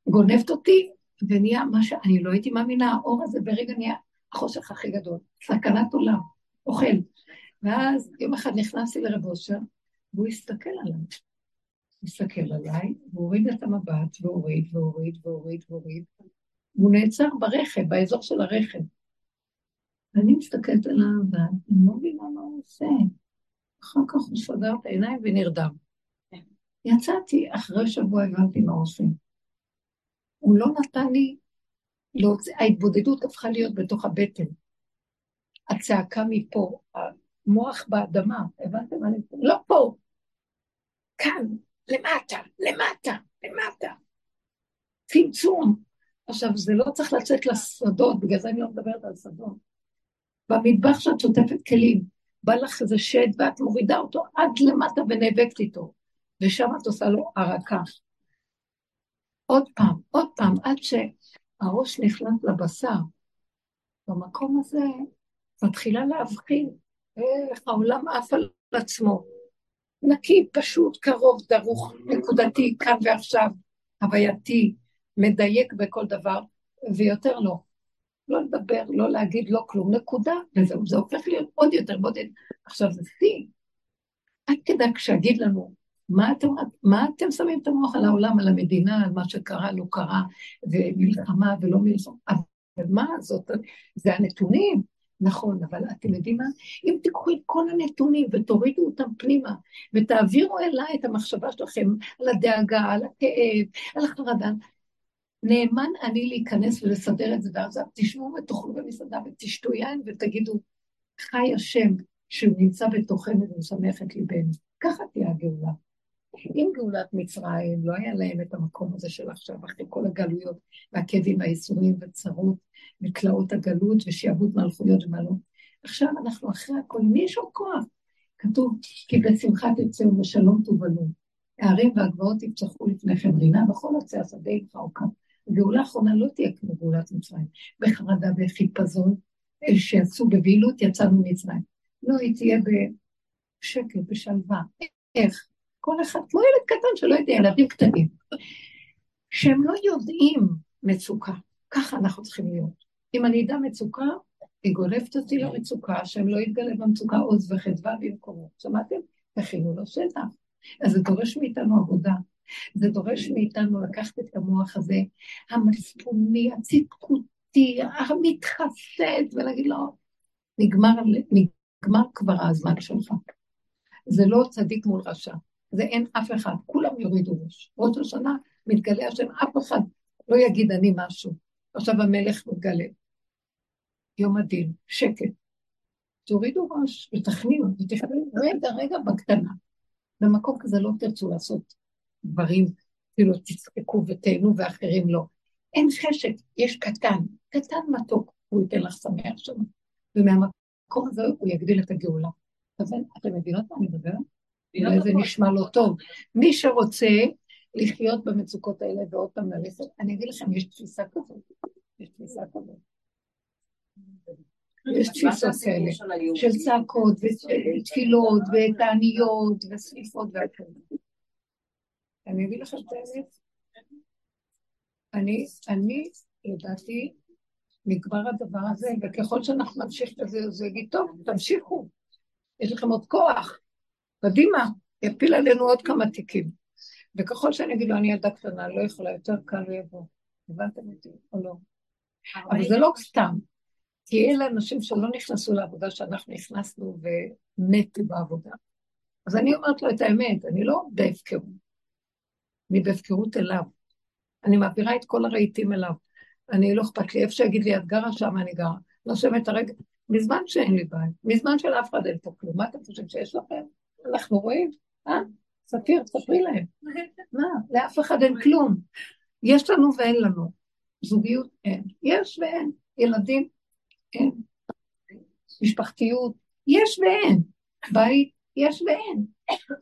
גונבת אותי, ונהיה מה שאני לא הייתי מאמינה, האור הזה ברגע נהיה החושך הכי גדול, סכנת עולם, אוכל. ואז יום אחד נכנסתי לרב אושר, והוא הסתכל עליי. הסתכל עליי, והוריד את המבט, והוריד, והוריד, והוריד, והוריד. והוא נעצר ברכב, באזור של הרכב. ואני מסתכלת עליו, ואני לא מבינה מה הוא עושה. אחר כך הוא סגר את העיניים ונרדם. יצאתי, אחרי שבוע הבנתי מה עושים. הוא לא נתן לי, ההתבודדות הפכה להיות בתוך הבטן. הצעקה מפה, המוח באדמה, הבנתם? לא פה, כאן, למטה, למטה, למטה. צמצום. עכשיו, זה לא צריך לצאת לשדות, בגלל זה אני לא מדברת על שדות. במטבח שאת שוטפת כלים, בא לך איזה שד ואת מורידה אותו עד למטה ונאבקת איתו, ושם את עושה לו הרקה. עוד פעם, עוד פעם, עד שהראש נחלט לבשר, במקום הזה מתחילה להבחין, איך העולם אף על עצמו, נקי, פשוט, קרוב, דרוך, נקודתי, כאן ועכשיו, הווייתי, מדייק בכל דבר, ויותר לא, לא לדבר, לא להגיד, לא כלום, נקודה, וזהו, זה הופך להיות עוד יותר בודד, עכשיו זה סי, עד כדי כשאגיד לנו, מה אתם, מה אתם שמים את המוח על העולם, על המדינה, על מה שקרה, לא קרה, ומלחמה ולא מלחמה, אבל מה זאת, זה הנתונים, נכון, אבל אתם יודעים מה? אם תיקחו את כל הנתונים ותורידו אותם פנימה, ותעבירו אליי את המחשבה שלכם, על הדאגה, על הכאב, על החרדן, נאמן אני להיכנס ולסדר את זה, ואז תשמעו ותאכלו במסעדה, ותשתו יין ותגידו, חי השם, שהוא נמצא בתוכנו ומשמח את ליבנו, ככה תהיה הגאולה. אם גאולת מצרים לא היה להם את המקום הזה של עכשיו, אחרי כל הגלויות והכאבים והאיסורים וצרות, מקלעות הגלות ושיעבוד מלכויות ומלון, עכשיו אנחנו אחרי הכל, מי יש עוד כוח? כתוב, כי בשמחה תצאו ושלום תובלו, הערים והגבעות יפצחו לפניכם רינה, וכל הצי השדה יפחה עוקם. הגאולה האחרונה לא תהיה כמו גאולת מצרים, בחרדה וחיפזון, שיצאו בבהילות יצאנו מצרים. לא, היא תהיה בשקל, בשלווה. איך? כל אחד, לא ילד קטן שלא יודע, ילדים קטנים, שהם לא יודעים מצוקה, ככה אנחנו צריכים להיות. אם אני אדע מצוקה, היא גורפת אותי למצוקה, שהם לא יתגלה במצוקה עוז וחדווה במקומו. שמעתם? תכינו לו שטח. אז זה דורש מאיתנו עבודה. זה דורש מאיתנו לקחת את המוח הזה, המספומי, הצדקותי, המתחסד, ולהגיד לו, נגמר, נגמר כבר הזמן שלך. זה לא צדיק מול רשע. זה אין אף אחד. כולם יורידו ראש. ראש השנה מתגלה השם, אף אחד לא יגיד אני משהו. עכשיו המלך מתגלה. יום הדין, שקט. תורידו ראש ותכניעו, ותכניעו רגע רגע בקטנה. במקום כזה לא תרצו לעשות דברים, כאילו תצחקו ותהנו ואחרים לא. אין חשק, יש קטן, קטן מתוק, הוא ייתן לך שמח שם. ומהמקום הזה הוא יגדיל את הגאולה. אתם מבינות מה אני מדברת? אולי זה נשמע לא טוב. מי שרוצה לחיות במצוקות האלה ועוד פעם ללכת, אני אגיד לכם, יש תפיסה כזאת, יש תפיסה כזאת. יש תפיסות כאלה, של צעקות ותפילות וטעניות וסליפות והכל. אני אגיד לך את האמת, אני ידעתי נגמר הדבר הזה, וככל שאנחנו נמשיך את זה, זה יגיד טוב, תמשיכו, יש לכם עוד כוח, קדימה, יפיל עלינו עוד כמה תיקים, וככל שאני אגיד לו, אני ילדה קטנה, לא יכולה יותר קל לבוא, הבנתם אותי או לא? אבל זה לא סתם. כי אלה אנשים שלא נכנסו לעבודה שאנחנו נכנסנו ונטו בעבודה. אז אני אומרת לו את האמת, אני לא בהפקרות, אני בהפקרות אליו. אני מעבירה את כל הרעיתים אליו. אני לא אכפת לי, איפה שיגיד לי, את גרה שם, אני גרה. נושמת הרגע, מזמן שאין לי בעיה, מזמן של אף אחד אין פה כלום. מה אתם חושבים שיש לכם? אנחנו רואים, אה? ספיר, ספרי להם. מה? לאף אחד אין כלום. יש לנו ואין לנו. זוגיות אין. יש ואין. ילדים. אין. משפחתיות, יש ואין, בית, יש ואין,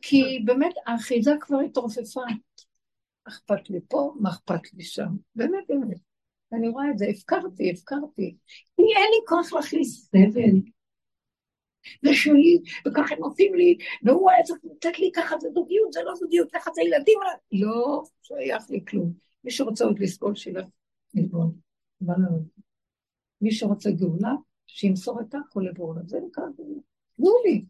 כי באמת האחיזה כבר התרופפה, אכפת לי פה, מאכפת לי שם, באמת, באמת, אני רואה את זה, הפקרתי, הפקרתי, אין לי כוח להכניס סבל, זה שלי, וככה הם עושים לי, והוא היה צריך לתת לי ככה, זה זוגיות, זה לא זוגיות, ככה זה ילדים, לא שייך לי כלום, מי שרוצה עוד לסבול שילך, לסבול, אבל לא יודע. מי שרוצה גאולה, שימסור את הכל לבורלה, זה נקרא גאולה. תנו לי,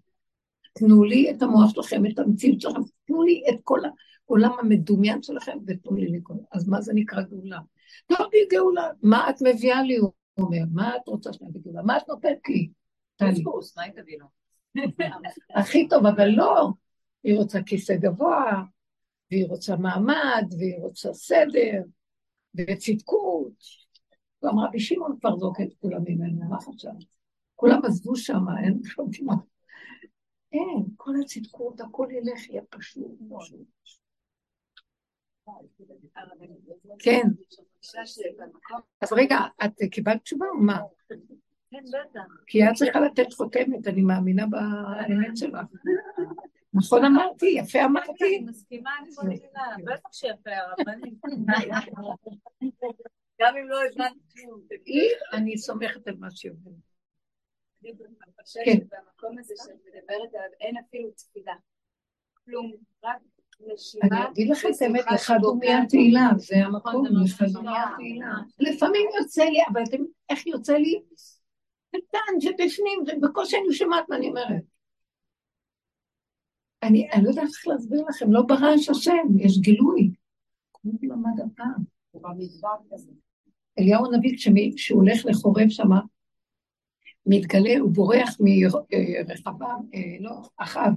תנו לי את המוח שלכם, את המציאות שלכם, תנו לי את כל העולם המדומיין שלכם, ותנו לי לכל. אז מה זה נקרא גאולה? תרבי גאולה, מה את מביאה לי, הוא אומר, מה את רוצה שאני בגאולה? מה את נותנת לי? תספוס, מה היא תביא לו? הכי טוב, אבל לא. היא רוצה כיסא גבוה, והיא רוצה מעמד, והיא רוצה סדר, וצדקות. גם רבי שמעון כבר זוק את כולם ממנו, מה חשב? כולם עזבו שם, אין כלום כמעט. אין, כל הצדקות, הכל ילך, יהיה פשוט. כן. אז רגע, את קיבלת תשובה או מה? כן, בטח. כי את צריכה לתת חותמת, אני מאמינה באמת שלך. נכון אמרתי, יפה אמרתי. אני מסכימה, אני מודיעה, בטח שיפה הרבנים. גם אם לא הבנת שום, אני סומכת על מה שיובן. אני חושבת שבמקום הזה שאת מדברת עליו, אין אפילו תפילה. כלום, רק נשימה. אני אגיד לך את האמת, לך דומיה תהילה, זה המקום, לך דומיה תהילה. לפעמים יוצא לי, אבל איך יוצא לי? קטן, זה בפנים, זה בקושי אני שמעת מה אני אומרת. אני לא יודעת איך להסביר לכם, לא ברעש השם, יש גילוי. כמו למד הפעם. הוא במדבר כזה. אליהו הנביא, כשהוא הולך לחורב שם, מתגלה, הוא בורח מרחבה, לא, אחאב,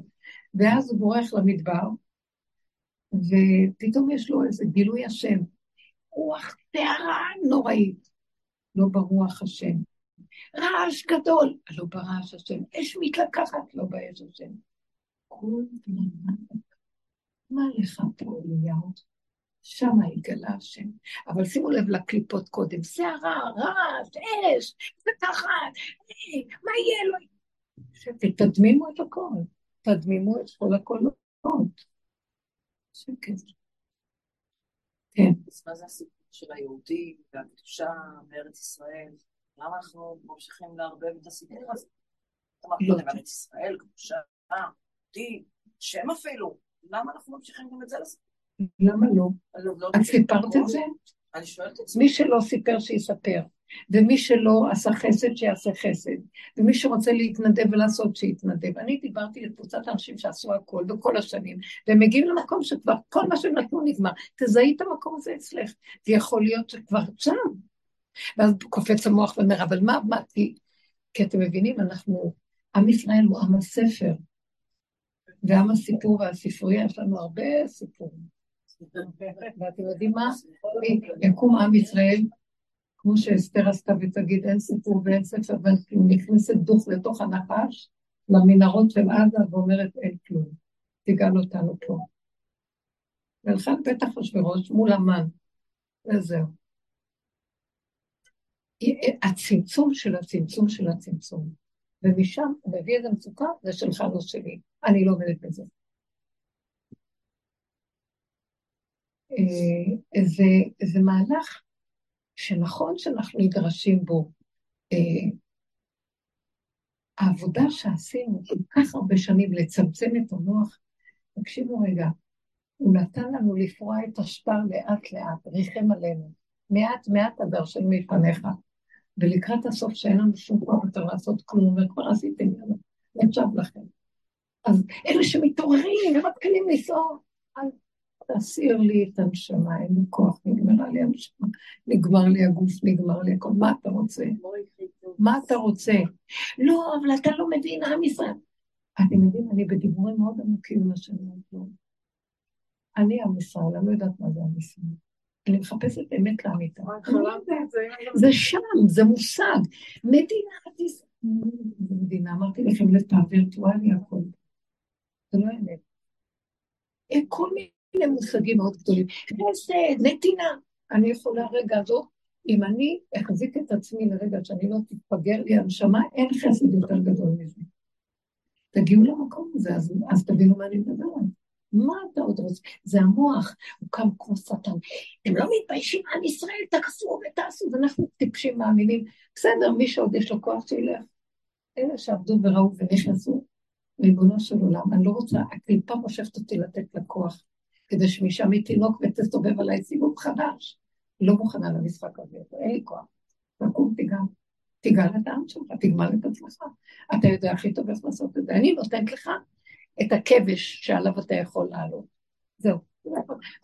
ואז הוא בורח למדבר, ופתאום יש לו איזה גילוי השם, רוח תארה נוראית, לא ברוח השם, רעש גדול, לא ברעש השם, אש מתלקחת, לא באש השם. כל מיני, מה לך פה אליהו? שם התגלה השם, אבל שימו לב לקליפות קודם, שערה, רעש, אש, וככה, מה יהיה אלוהים? שתדמימו את הכל, תדמימו את כל הקולות. שקט. כן. אז מה זה הסיפור של היהודים והקדושה בארץ ישראל? למה אנחנו ממשיכים להרבב את הסיפור הזה? לא. בארץ ישראל, קדושה, יהודים, שם אפילו, למה אנחנו ממשיכים גם את זה לסיפור? למה לא? את סיפרת את זה? מי שלא סיפר שיספר. ומי שלא עשה חסד שיעשה חסד, ומי שרוצה להתנדב ולעשות שיתנדב. אני דיברתי לקבוצת אנשים שעשו הכל בכל השנים, והם מגיעים למקום שכבר כל מה שהם נתנו נגמר, תזהי את המקום הזה אצלך, ויכול להיות שכבר שם, ואז קופץ המוח ואומר, אבל מה, מה, כי, כי אתם מבינים, אנחנו, עם ישראל הוא עם הספר, ועם הסיפור והספריה, יש לנו הרבה סיפורים, ואתם יודעים מה? יקום עם ישראל, כמו שאסתר עשתה ותגיד, אין סיפור ואין ספר, ונכנסת דוח לתוך הנחש, למנהרות של עזה, ואומרת, אין כלום, תיגל אותנו פה. והלכה בטח אחשוורוש מול המן, וזהו. הצמצום של הצמצום של הצמצום, ומשם, מביא איזה מצוקה, זה שלך לא שלי, אני לא עומדת בזה. זה, זה מהלך שנכון שאנחנו נדרשים בו. העבודה שעשינו כל כך הרבה שנים לצמצם את המוח, תקשיבו רגע, הוא נתן לנו לפרוע את השטר לאט לאט, ריחם עלינו, מעט מעט הדר של מפניך, ולקראת הסוף שאין לנו שום כבר יותר לעשות כלום, וכבר עשיתם לנו, נתשב לכם. אז אלה שמתעוררים, ומתקנים לנסוע, אז תסיר לי את הנשמה, אין לי כוח, נגמרה לי הנשמה, נגמר לי הגוף, נגמר לי הכל, מה אתה רוצה? מה אתה רוצה? לא, אבל אתה לא מבין, עם ישראל. אני מבין, אני בדיבורים מאוד עמוקים, מה שאני אומרת. אני עם ישראל, אני לא יודעת מה זה עם ישראל. אני מחפשת אמת לאמיתה. זה שם, זה מושג. מדינת ישראל. מדינה, אמרתי לכם, לתא וירטואלי הכל. זה לא אמת. כל מיני. אלה מושגים מאוד גדולים, חסד, נתינה, אני יכולה רגע הזאת, אם אני אחזיק את עצמי לרגע שאני לא תתפגר לי הנשמה, אין חסד יותר גדול מזה. תגיעו למקום הזה, אז, אז תבינו מה אני מדבר. מה אתה עוד רוצה? זה המוח, הוא קם כמו סטן, אתם לא מתביישים עם ישראל, תעשו ותעשו, ואנחנו טיפשים מאמינים, בסדר, מי שעוד יש לו כוח שילך, אלה שעבדו וראו ונכנסו, ריבונו של עולם, אני לא רוצה, הקליפה מושבת אותי לתת לכוח, כדי שמשם היא תינוק ותסובב עליי סיבוב חדש. לא מוכנה למשחק הזה, אין לי כוח. תקום, תיגל. תיגל את העם שלך, תגמל את עצמך. אתה יודע הכי טוב איך לעשות את זה. אני נותנת לך את הכבש שעליו אתה יכול לעלות. זהו.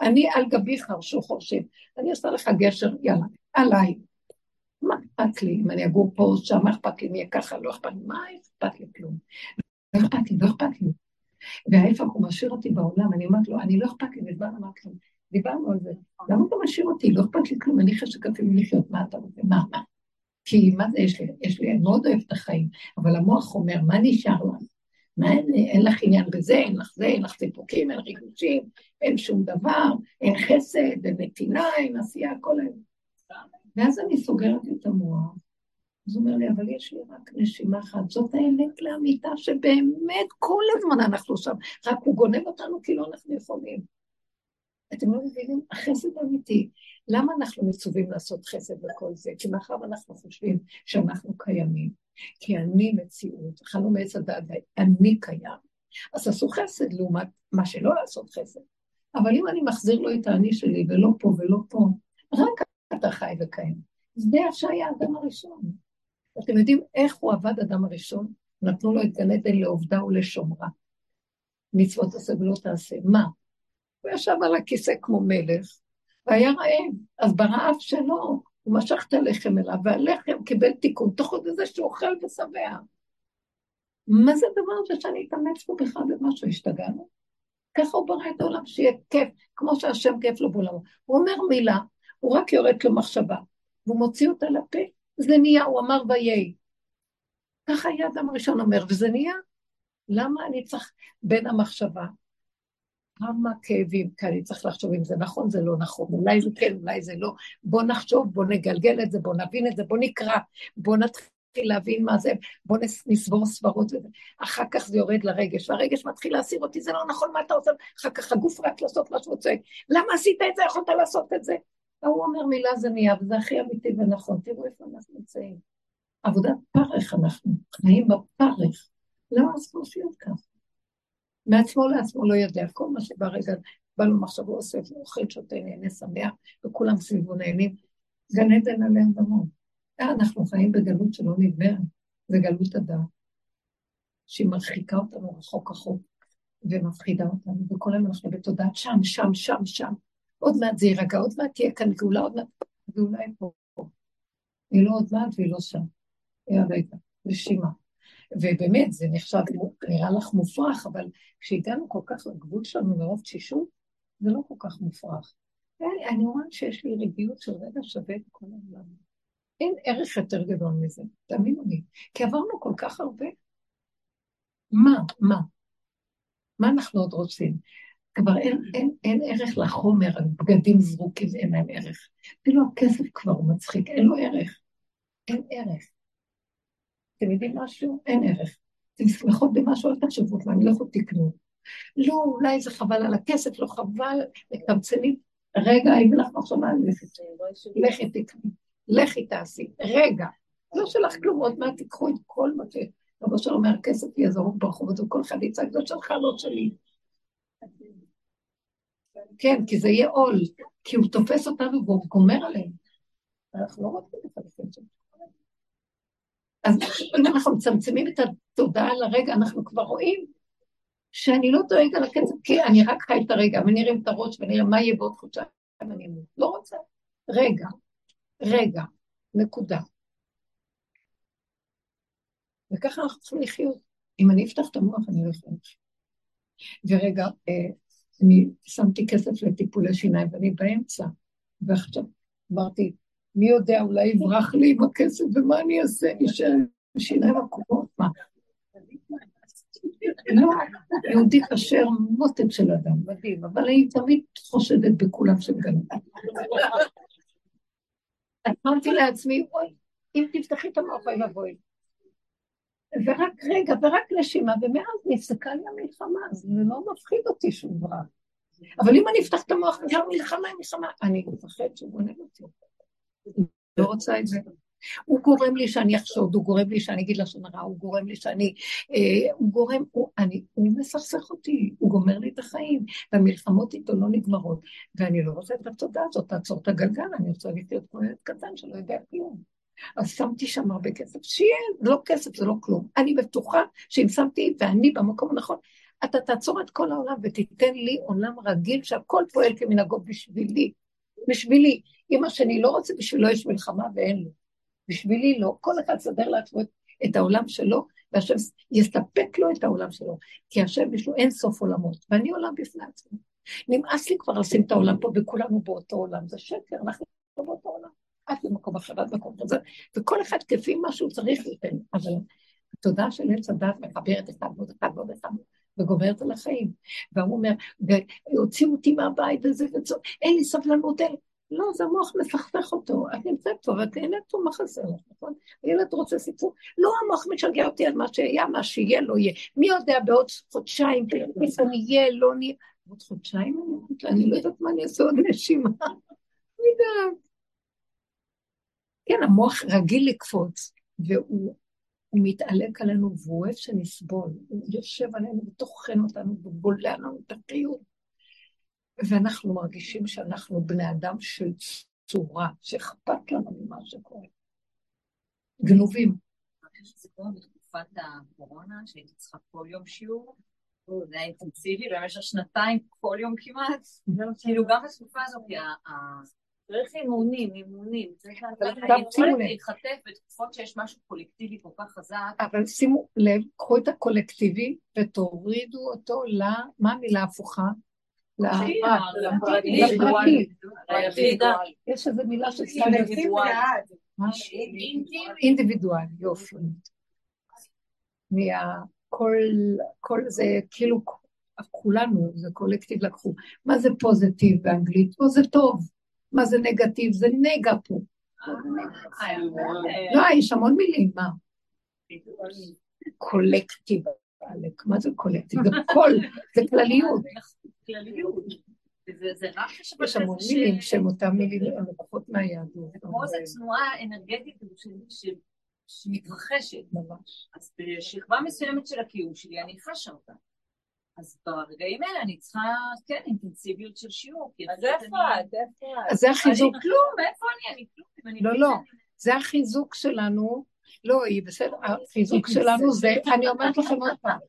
אני על גבי חרשו חורשים. אני עושה לך גשר, יאללה, עליי. מה אכפת לי אם אני אגור פה, שם אכפת לי, מי ככה, לא אכפת לי. מה אכפת לי כלום? לא אכפת לי, לא אכפת לי. וההפך הוא משאיר אותי בעולם, אני אומרת לו, אני לא אכפת לי, בזמן אמרתי לו, דיברנו על זה, למה אתה משאיר אותי, לא אכפת לי כלום, אני חשק אפילו לחיות, מה אתה רוצה, מה, מה? כי מה זה יש לי, יש לי, אני מאוד אוהב את החיים, אבל המוח אומר, מה נשאר לנו? מה, אין, אין לך עניין בזה, אין לך זה, אין לך סיפוקים, אין ריגושים, אין שום דבר, אין חסד, אין נתינה, אין עשייה, כל היום. ואז אני סוגרת את המוח, אז הוא אומר לי, אבל יש לי רק נשימה אחת, זאת האמת לאמיתה שבאמת כל הזמן אנחנו שם, רק הוא גונב אותנו כי לא אנחנו יכולים. אתם לא מבינים, החסד האמיתי, למה אנחנו מצווים לעשות חסד וכל זה? כי מאחר אנחנו חושבים שאנחנו קיימים, כי אני מציאות, חלום עץ הדעת, אני קיים, אז עשו חסד לעומת מה שלא לעשות חסד, אבל אם אני מחזיר לו את העני שלי ולא פה ולא פה, רק אתה חי וקיים, זה שהיה האדם הראשון. אתם יודעים איך הוא עבד אדם הראשון? נתנו לו את גן עדן לעובדה ולשומרה. מצוות עשה ולא תעשה. מה? הוא ישב על הכיסא כמו מלך, והיה רעב. אז ברעב שלו, הוא משך את הלחם אליו, והלחם קיבל תיקון, תוך עוד איזה שהוא אוכל ושבע. מה זה הדבר הזה שאני אתאמץ פה בכלל במשהו? השתגענו? ככה הוא ברא את העולם שיהיה כיף, כמו שהשם כיף לו בעולמו. הוא אומר מילה, הוא רק יורד לו מחשבה, והוא מוציא אותה לפה. זה נהיה, הוא אמר ויהי. ככה היה אדם הראשון אומר, וזה נהיה? למה אני צריך בין המחשבה? כמה כאבים, כי אני צריך לחשוב אם זה נכון, זה לא נכון, אולי זה כן, אולי זה לא. בוא נחשוב, בוא נגלגל את זה, בוא נבין את זה, בוא נקרא, בוא נתחיל להבין מה זה, בוא נסבור סברות וזה. אחר כך זה יורד לרגש, והרגש מתחיל להסיר אותי, זה לא נכון, מה אתה עושה? אחר כך הגוף רק לעשות מה שהוא רוצה. למה עשית את זה? יכולת לעשות את זה? הוא אומר מילה זה נהיה, וזה הכי אמיתי ונכון, תראו איפה אנחנו נמצאים. עבודת פרך אנחנו, חיים בפרך, לא אספור שיעוד כך. מעצמו לעצמו לא יודע, כל מה שברגע בא לו מחשבו עושה, הוא אוכל שותה, נהנה, שמח, וכולם סביבו נהנים, גן עדן עליהם דמות. אנחנו חיים בגלות שלא נדבר, זה גלות הדעת, שהיא מרחיקה אותנו רחוק רחוק, ומפחידה אותנו, וכל היום אנחנו בתודעת שם, שם, שם, שם, עוד מעט זה יירגע, עוד מעט תהיה כאן גאולה, עוד מעט גאולה היא פה, היא לא עוד מעט והיא לא שם, היא הרגע, רשימה. ובאמת זה נחשב, נראה לך מופרך, אבל כשהגענו כל כך לגבול שלנו מרוב תשישות, זה לא כל כך מופרך. אני אומרת שיש לי רגיעות של רגע שווה את כל העולם. אין ערך יותר גדול מזה, תאמינו לי, כי עברנו כל כך הרבה. מה, מה? מה אנחנו עוד רוצים? כבר אין, אין, אין ערך לחומר, בגדים זרוקים, אין להם ערך. אפילו הכסף כבר מצחיק, אין לו ערך. אין ערך. אתם יודעים משהו? אין ערך. אתם שמחות במשהו, אל תחשבו, אני לא יכולה תקנו. לא, אולי זה חבל על הכסף, לא חבל, מקמצנים, רגע, אם לך מחשבה, לכי תקנו, לכי תעשי, רגע. לא שלך כלום, עוד מעט תיקחו את כל מה ש... רבו שלא אומר, כסף יעזרו ברחוב, זה כל חליצה, זאת שלך, לא שלי. כן, כי זה יהיה עול, כי הוא תופס אותנו והוא גומר עליהם. אנחנו לא רוצים לחלפים שלנו. אז אם אנחנו מצמצמים את התודעה לרגע, אנחנו כבר רואים שאני לא דואג על הכסף, כי אני רק חי את הרגע, ונראים את הראש, ונראה מה יהיה בעוד חודשיים, אני לא רוצה. רגע, רגע, נקודה. וככה אנחנו צריכים לחיות. אם אני אפתח את המוח, אני לא יכולה. ורגע, אני שמתי כסף לטיפולי שיניים, ואני באמצע, ועכשיו אמרתי, מי יודע, אולי יברח לי עם הכסף, ומה אני אעשה? נשאר שיניים עקובות, מה? לא, יהודי כאשר מוטב של אדם, מדהים, אבל אני תמיד חושדת בכולם של גנב. אמרתי לעצמי, אוי, אם תפתחי את המוח, אוי מבואי. ורק רגע, ורק נשימה, ומאז נפסקה לי המלחמה, אז זה לא מפחיד אותי שום דבר. אבל אם אני אפתח את המוח, גם מלחמה, מלחמה, אני מפחד שהוא גונב אותי. לא רוצה את זה. הוא גורם לי שאני אחשוד, הוא גורם לי שאני אגיד לשון הרע, הוא גורם לי שאני, אה, הוא גורם, הוא, אני, הוא מסכסך אותי, הוא גומר לי את החיים, והמלחמות איתו לא נגמרות, ואני לא רוצה את התודה הזאת, תעצור את הגלגל, אני רוצה להיות כולד קטן שלא יודע כלום. אז שמתי שם הרבה כסף, שיהיה, לא כסף זה לא כלום, אני בטוחה שאם שמתי ואני במקום הנכון, אתה תעצור את כל העולם ותיתן לי עולם רגיל שהכל פועל כמנהגו בשבילי, בשבילי, אמא שאני לא רוצה בשבילו יש מלחמה ואין לו, בשבילי לא, כל אחד סדר לעצמו את העולם שלו, והשם יסתפק לו את העולם שלו, כי השם יש לו אין סוף עולמות, ואני עולם בפני עצמו, נמאס לי כבר לשים את העולם פה וכולנו באותו עולם, זה שקר, אנחנו לא באותו עולם. את במקום אחר, את במקום כזה, וכל אחד כפי מה שהוא צריך לתן, אבל התודעה של עץ הדת מחברת אחד ועוד אחד ועוד אחד, וגוברת על החיים, והוא אומר, הוציאו אותי מהבית הזה, אין לי סבלנות, לא, זה המוח מסכסך אותו, את נמצאת פה, ואת נהנת פה מה חסר לך, נכון? הילד רוצה סיפור, לא המוח משגע אותי על מה שהיה, מה שיהיה, לא יהיה, מי יודע בעוד חודשיים, איפה נהיה, לא נהיה, עוד חודשיים, אני לא יודעת מה אני אעשה עוד נשימה, מידעת, כן, המוח רגיל לקפוץ, והוא מתעלק עלינו, והוא אוהב שנסבול, הוא יושב עלינו, ותוכן אותנו, ובולע לנו את החיות, ואנחנו מרגישים שאנחנו בני אדם של צורה, שאכפת לנו ממה שקורה. גנובים. אני חושב שזה קורה בתקופת הקורונה, שהייתי צריכה כל יום שיעור, זה היה אינטנסיבי, במשך שנתיים, כל יום כמעט, כאילו גם בתקופה הזאת, צריך אימונים, אימונים, צריך להתחטף בתקופות שיש משהו קולקטיבי כל כך חזק. אבל שימו לב, קחו את הקולקטיבי ותורידו אותו ל... מה המילה הפוכה? לפרטי. יש איזו מילה שצריך אינדיבידואל. אינדיבידואל, יופי. כל זה כאילו כולנו, זה קולקטיב לקחו. מה זה פוזיטיב באנגלית? פה זה טוב. מה זה נגטיב? זה נגע פה. לא, יש המון מילים, מה? קולקטיב, אלק, מה זה קולקטיב? זה קול, זה כלליות. כלליות. יש המון מילים שהם אותם מילים, לפחות מהיהדות. כמו זה תנועה אנרגטית שמתרחשת. ממש. אז בשכבה מסוימת של הקיום שלי, אני חשה אותה. אז ברגעים האלה אני צריכה, כן, אינטנסיביות של שיעור. אז איפה, איפה? אז זה החיזוק. אני כלום, איפה אני? אני כלום. לא, לא, זה החיזוק שלנו, לא, היא בסדר, החיזוק שלנו זה, אני אומרת לכם עוד פעם.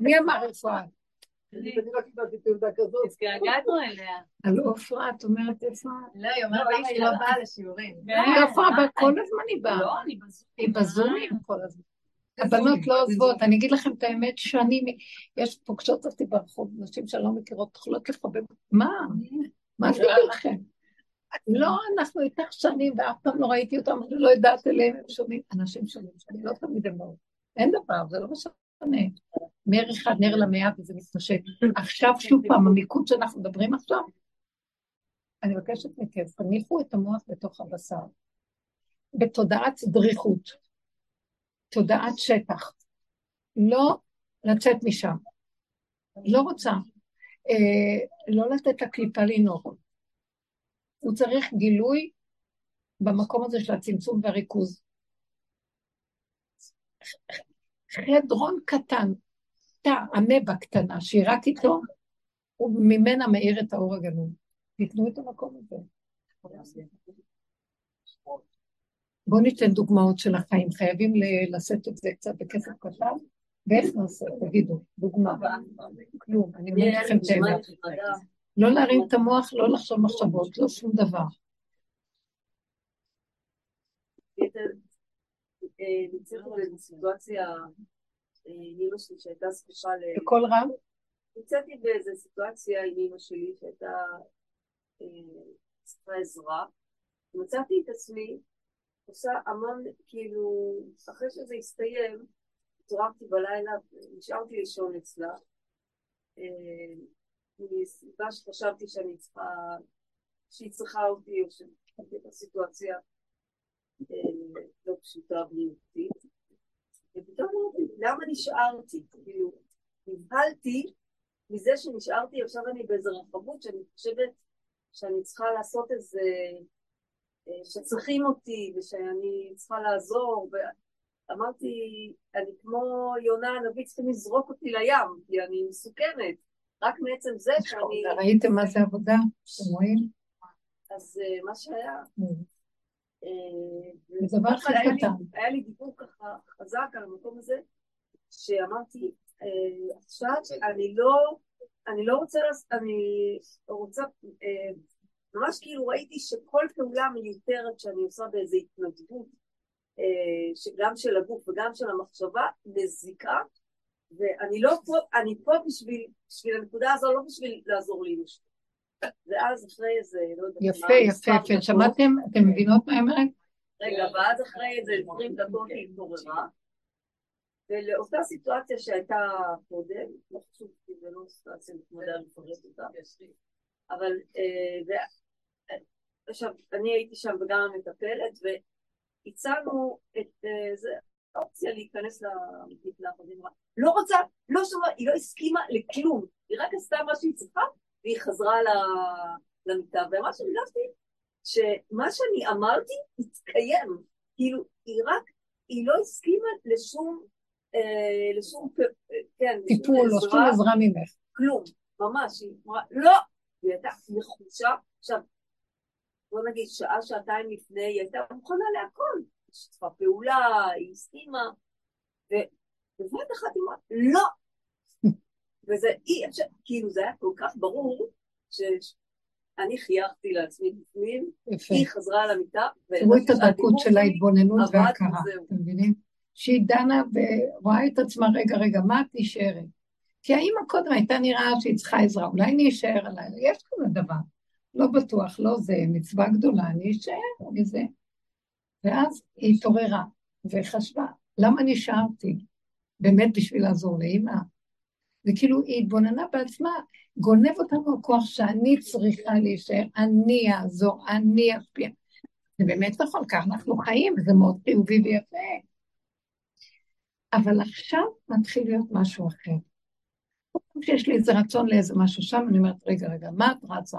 מי אמר רפואה? אני לא קיבלתי תעודה כזאת. התגעגענו אליה. על אופרה, את אומרת איפה? לא, היא אומרת למה היא לא באה לשיעורים. אופרה באה כל הזמן היא באה. לא, אני בזורים. היא בזורים כל הזמן. הבנות לא עוזבות, אני אגיד לכם את האמת שאני, יש פוגשות אותי ברחוב, נשים שלא מכירות, תוכלות לחבב, מה? מה זה לכם? לא, אנחנו איתך שנים, ואף פעם לא ראיתי אותם, אני לא יודעת אליהם, הם שומעים, אנשים שומעים, שאני לא תמיד אמרו, אין דבר, זה לא משנה, נר אחד, נר למאה, וזה מתנשק, עכשיו שוב פעם, המיקוד שאנחנו מדברים עכשיו, אני מבקשת מכם, תניחו את המוח בתוך הבשר, בתודעת דריכות, תודעת שטח, לא לצאת משם, לא רוצה, אה, לא לתת לקליפה לנור, הוא צריך גילוי במקום הזה של הצמצום והריכוז, חדרון קטן, תא, המבה קטנה, שהיא רק איתו, וממנה מאיר את האור הגנוב, תתנו את המקום הזה. בואו ניתן דוגמאות של החיים, חייבים לשאת את זה קצת בכסף קטן, ואיך נעשה, תגידו, דוגמה, כלום, אני אומר לכם שאלה, לא להרים את המוח, לא לחשוב מחשבות, לא שום דבר. נצאנו לסיטואציה, אמא שלי שהייתה ספושה ל... בכל רב? נצאתי באיזו סיטואציה עם אמא שלי שהייתה צריכה עזרה, מצאתי את עצמי, עושה המון, כאילו, אחרי שזה הסתיים, התעוררתי בלילה, נשארתי לישון אצלה, מסיבה שחשבתי שאני צריכה, שהיא צריכה אותי, או שהיא את הסיטואציה לא פשוטה בריאותית, ופתאום אמרתי, למה נשארתי? כאילו, נבהלתי מזה שנשארתי, עכשיו אני באיזו רחבות, שאני חושבת שאני צריכה לעשות איזה... שצריכים אותי ושאני צריכה לעזור, ואמרתי, אני כמו יונה הנביא צריכים לזרוק אותי לים, כי אני מסוכנת, רק מעצם זה שאני... ראיתם מה זה עבודה? שמועים? אז מה שהיה... זה דבר חזקה. היה לי דיבור ככה חזק על המקום הזה, שאמרתי, עכשיו שאני לא... אני לא רוצה... אני רוצה... ממש כאילו ראיתי שכל פעולה מיותרת שאני עושה באיזו התנדבות, גם של הגוף וגם של המחשבה, מזיקה, ואני לא פה, אני פה בשביל, בשביל הנקודה הזו, לא בשביל לעזור לי משהו. ואז אחרי זה, לא יודעת... יפה, יפה, יפה, שמעתם? אתם מבינות מה אמרת? רגע, ואז אחרי זה, עשרים דקות היא התעוררה, ולאותה סיטואציה שהייתה קודם, לא חשוב, כי זה לא סיטואציה מתמודד לפרט אותה, אבל, עכשיו, אני הייתי שם וגם המטפלת, והצענו את האופציה להיכנס למתנדבים. לא רוצה, לא שומע, היא לא הסכימה לכלום, היא רק עשתה מה שהיא צריכה, והיא חזרה למיטה, ומה שנגשתי, שמה שאני אמרתי, התקיים, כאילו, היא רק, היא לא הסכימה לשום, לשום, כן, טיפול, לא שום עזרה ממך. כלום, ממש, היא אמרה, לא, והיא הייתה נחושה, עכשיו, בוא נגיד, שעה, שעתיים לפני, היא הייתה מוכנה להכל, שצפה פעולה, היא הסכימה, ובבת אחת היא אמרה, לא! וזה אי אפשר, כאילו זה היה כל כך ברור, שאני חייכתי לעצמי בפנים, היא חזרה על המיטה, תראו את הדקות של ההתבוננות וההכרה, אתם מבינים? שהיא דנה ורואה את עצמה, רגע, רגע, מה את נשארת? כי האמא קודם הייתה נראה שהיא צריכה עזרה, אולי אני אשאר עליי, יש כזה דבר, לא בטוח, לא זה, מצווה גדולה, אני אשאר מזה. ואז היא התעוררה וחשבה, למה נשארתי? באמת בשביל לעזור לאמא. וכאילו היא התבוננה בעצמה, גונב אותנו הכוח שאני צריכה להישאר, אני אעזור, אני אשפיע. זה באמת נכון, כך אנחנו חיים, זה מאוד חיובי ויפה. אבל עכשיו מתחיל להיות משהו אחר. שיש לי איזה רצון לאיזה משהו שם, אני אומרת, רגע, רגע, מה את רצה?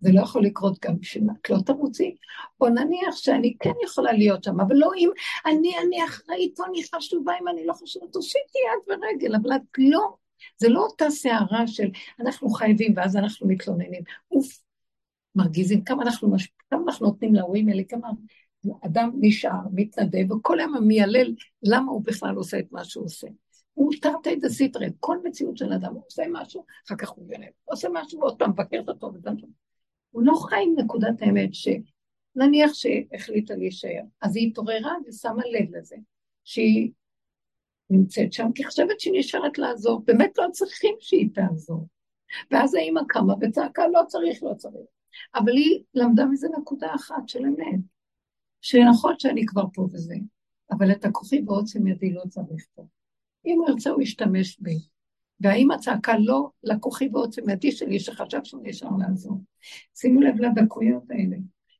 זה לא יכול לקרות גם בשביל את לא תרוצי, או נניח שאני כן יכולה להיות שם, אבל לא אם אני, אני אחראית, או אני חשובה, אם אני לא חשובה, תושיטי יד ורגל, אבל את לא, זה לא אותה סערה של אנחנו חייבים, ואז אנחנו מתלוננים, אוף, מרגיזים כמה אנחנו כמה אנחנו נותנים להורים האלה, כמה אדם נשאר, מתנדב, וכל יום מיילל למה הוא בכלל עושה את מה שהוא עושה. הוא תרתי דסתרי, כל מציאות של אדם, הוא עושה משהו, אחר כך הוא יונב, עושה משהו, ועוד פעם מבקר אותו, הוא לא חי עם נקודת האמת, שנניח שהחליטה להישאר, אז היא התעוררה ושמה לב לזה, שהיא נמצאת שם, כי חשבת שהיא נשארת לעזור, באמת לא צריכים שהיא תעזור, ואז האמא קמה וצעקה, לא צריך, לא צריך, אבל היא למדה מזה נקודה אחת של אמת, שנכון שאני כבר פה וזה, אבל את הכוחי בעוצם ידי לא צריך פה, אם הוא ירצה הוא ישתמש בי, והאמא צעקה לא לכוחי בעוצם ידי שלי, שחשב שהוא נשאר לעזור, שימו לב לדקויות האלה,